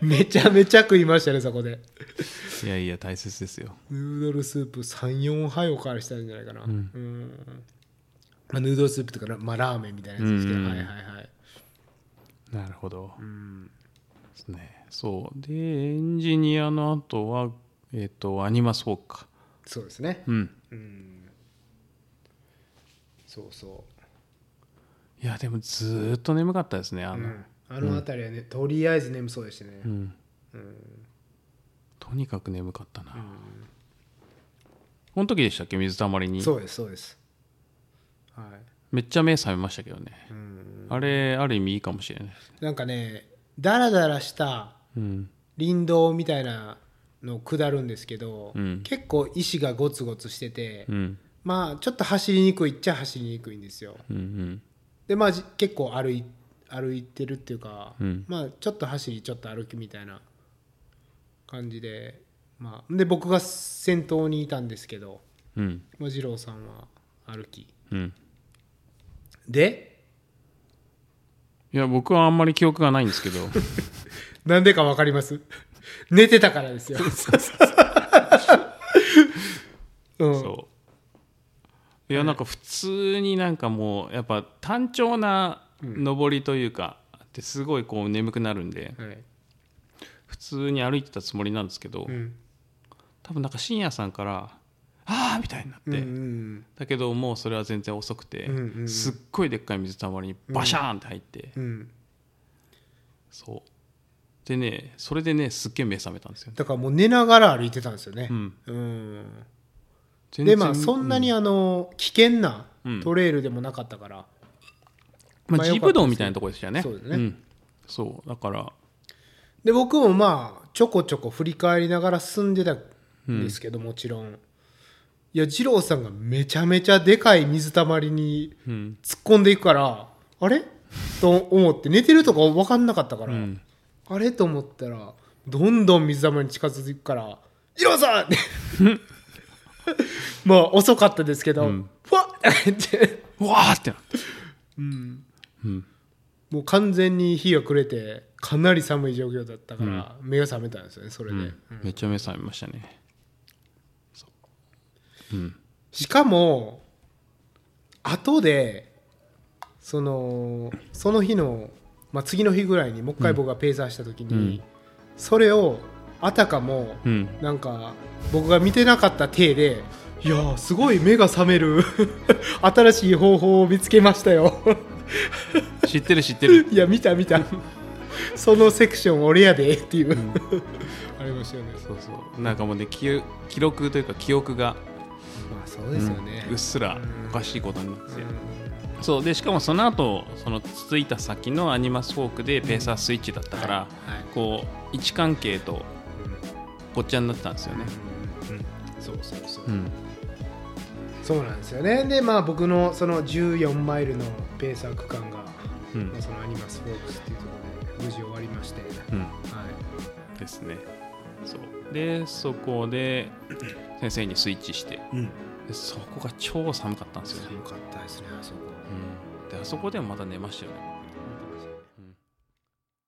めちゃめちゃ食いましたねそこで。いやいや大切ですよ。ヌードルスープさんよんはいおかわりしたんじゃないかな、うんうんまあ、ヌードルスープとか、まあ、ラーメンみたいなやつですけど、うんうん、はいはいはいなるほど、うんですね、そうでエンジニアの後は、えー、とアニマスウォークかそうですね、うんうん、そうそういやでもずっと眠かったですねあの、うんあの辺りはね、うん、とりあえず眠そうでしたね、うんうん、とにかく眠かったな、うん、この時でしたっけ水たまりに。そうですそうです、はい、めっちゃ目覚めましたけどね、うん、あれある意味いいかもしれないですね。なんかねダラダラした林道みたいなのを下るんですけど、うん、結構石がゴツゴツしてて、うん、まあちょっと走りにくいっちゃ走りにくいんですよ、うんうん、でまあ結構歩いて歩いてるっていうか、うんまあ、ちょっと走りちょっと歩きみたいな感じで、まあ、で僕が先頭にいたんですけど、うんまあ、二郎さんは歩き、うん、でいや僕はあんまり記憶がないんですけどなんでか分かります。寝てたからですよ、うん、そういやなんか普通になんかもうやっぱ単調なうん、上りというかですごいこう眠くなるんで、はい、普通に歩いてたつもりなんですけど、うん、多分なんか深夜さんからあーみたいになって、うんうんうん、だけどもうそれは全然遅くて、うんうんうん、すっごいでっかい水たまりにバシャーンって入って、うんうん、そうでね、それでねすっげえ目覚めたんですよ、ね、だからもう寝ながら歩いてたんですよね、うんうん、全然でまあそんなにあの、うん、危険なトレイルでもなかったから、うん、まあジープ道みたいなとこでしたよね、そうですね、うん、そうだからで僕もまあちょこちょこ振り返りながら進んでたんですけど、うん、もちろんいや二郎さんがめちゃめちゃでかい水たまりに突っ込んでいくから、うん、あれと思って寝てるとか分かんなかったから、うん、あれと思ったらどんどん水たまりに近づいていくから二郎さんってまあ遅かったですけど、うん、ふわっってうわーってなって、うんうん、もう完全に日が暮れてかなり寒い状況だったから目が覚めたんですよね、それで、うんうん、めっちゃ目覚めましたね、うん、しかも後でそのその日の、まあ、次の日ぐらいにもう一回僕がペーサーした時に、うん、それをあたかも、うん、なんか僕が見てなかった体でいやーすごい目が覚める新しい方法を見つけましたよ知ってる知ってるいや見た見たそのセクション俺やでっていう、うん、ありましたよね、そうそうなんかもうね記録というか記憶がまあそうですよね、うん、うっすらおかしいことになって、うん、そうでしかもその後その続いた先のアニマスフォークでペーサースイッチだったから、うんはいはい、こう位置関係とごっちゃになったんですよね、うんうん、そうそうそう、うん、そうなんですよね。でまあ僕のそのじゅうよんマイルのペーサー区間が、うんまあ、そのアニマスフォークっていうところで無事終わりまして、うんはい、ですね。そうでそこで先生にスイッチして、うん、でそこが超寒かったんですよね。寒かったですねあそこ、うん、であそこでもまた寝ましたよね。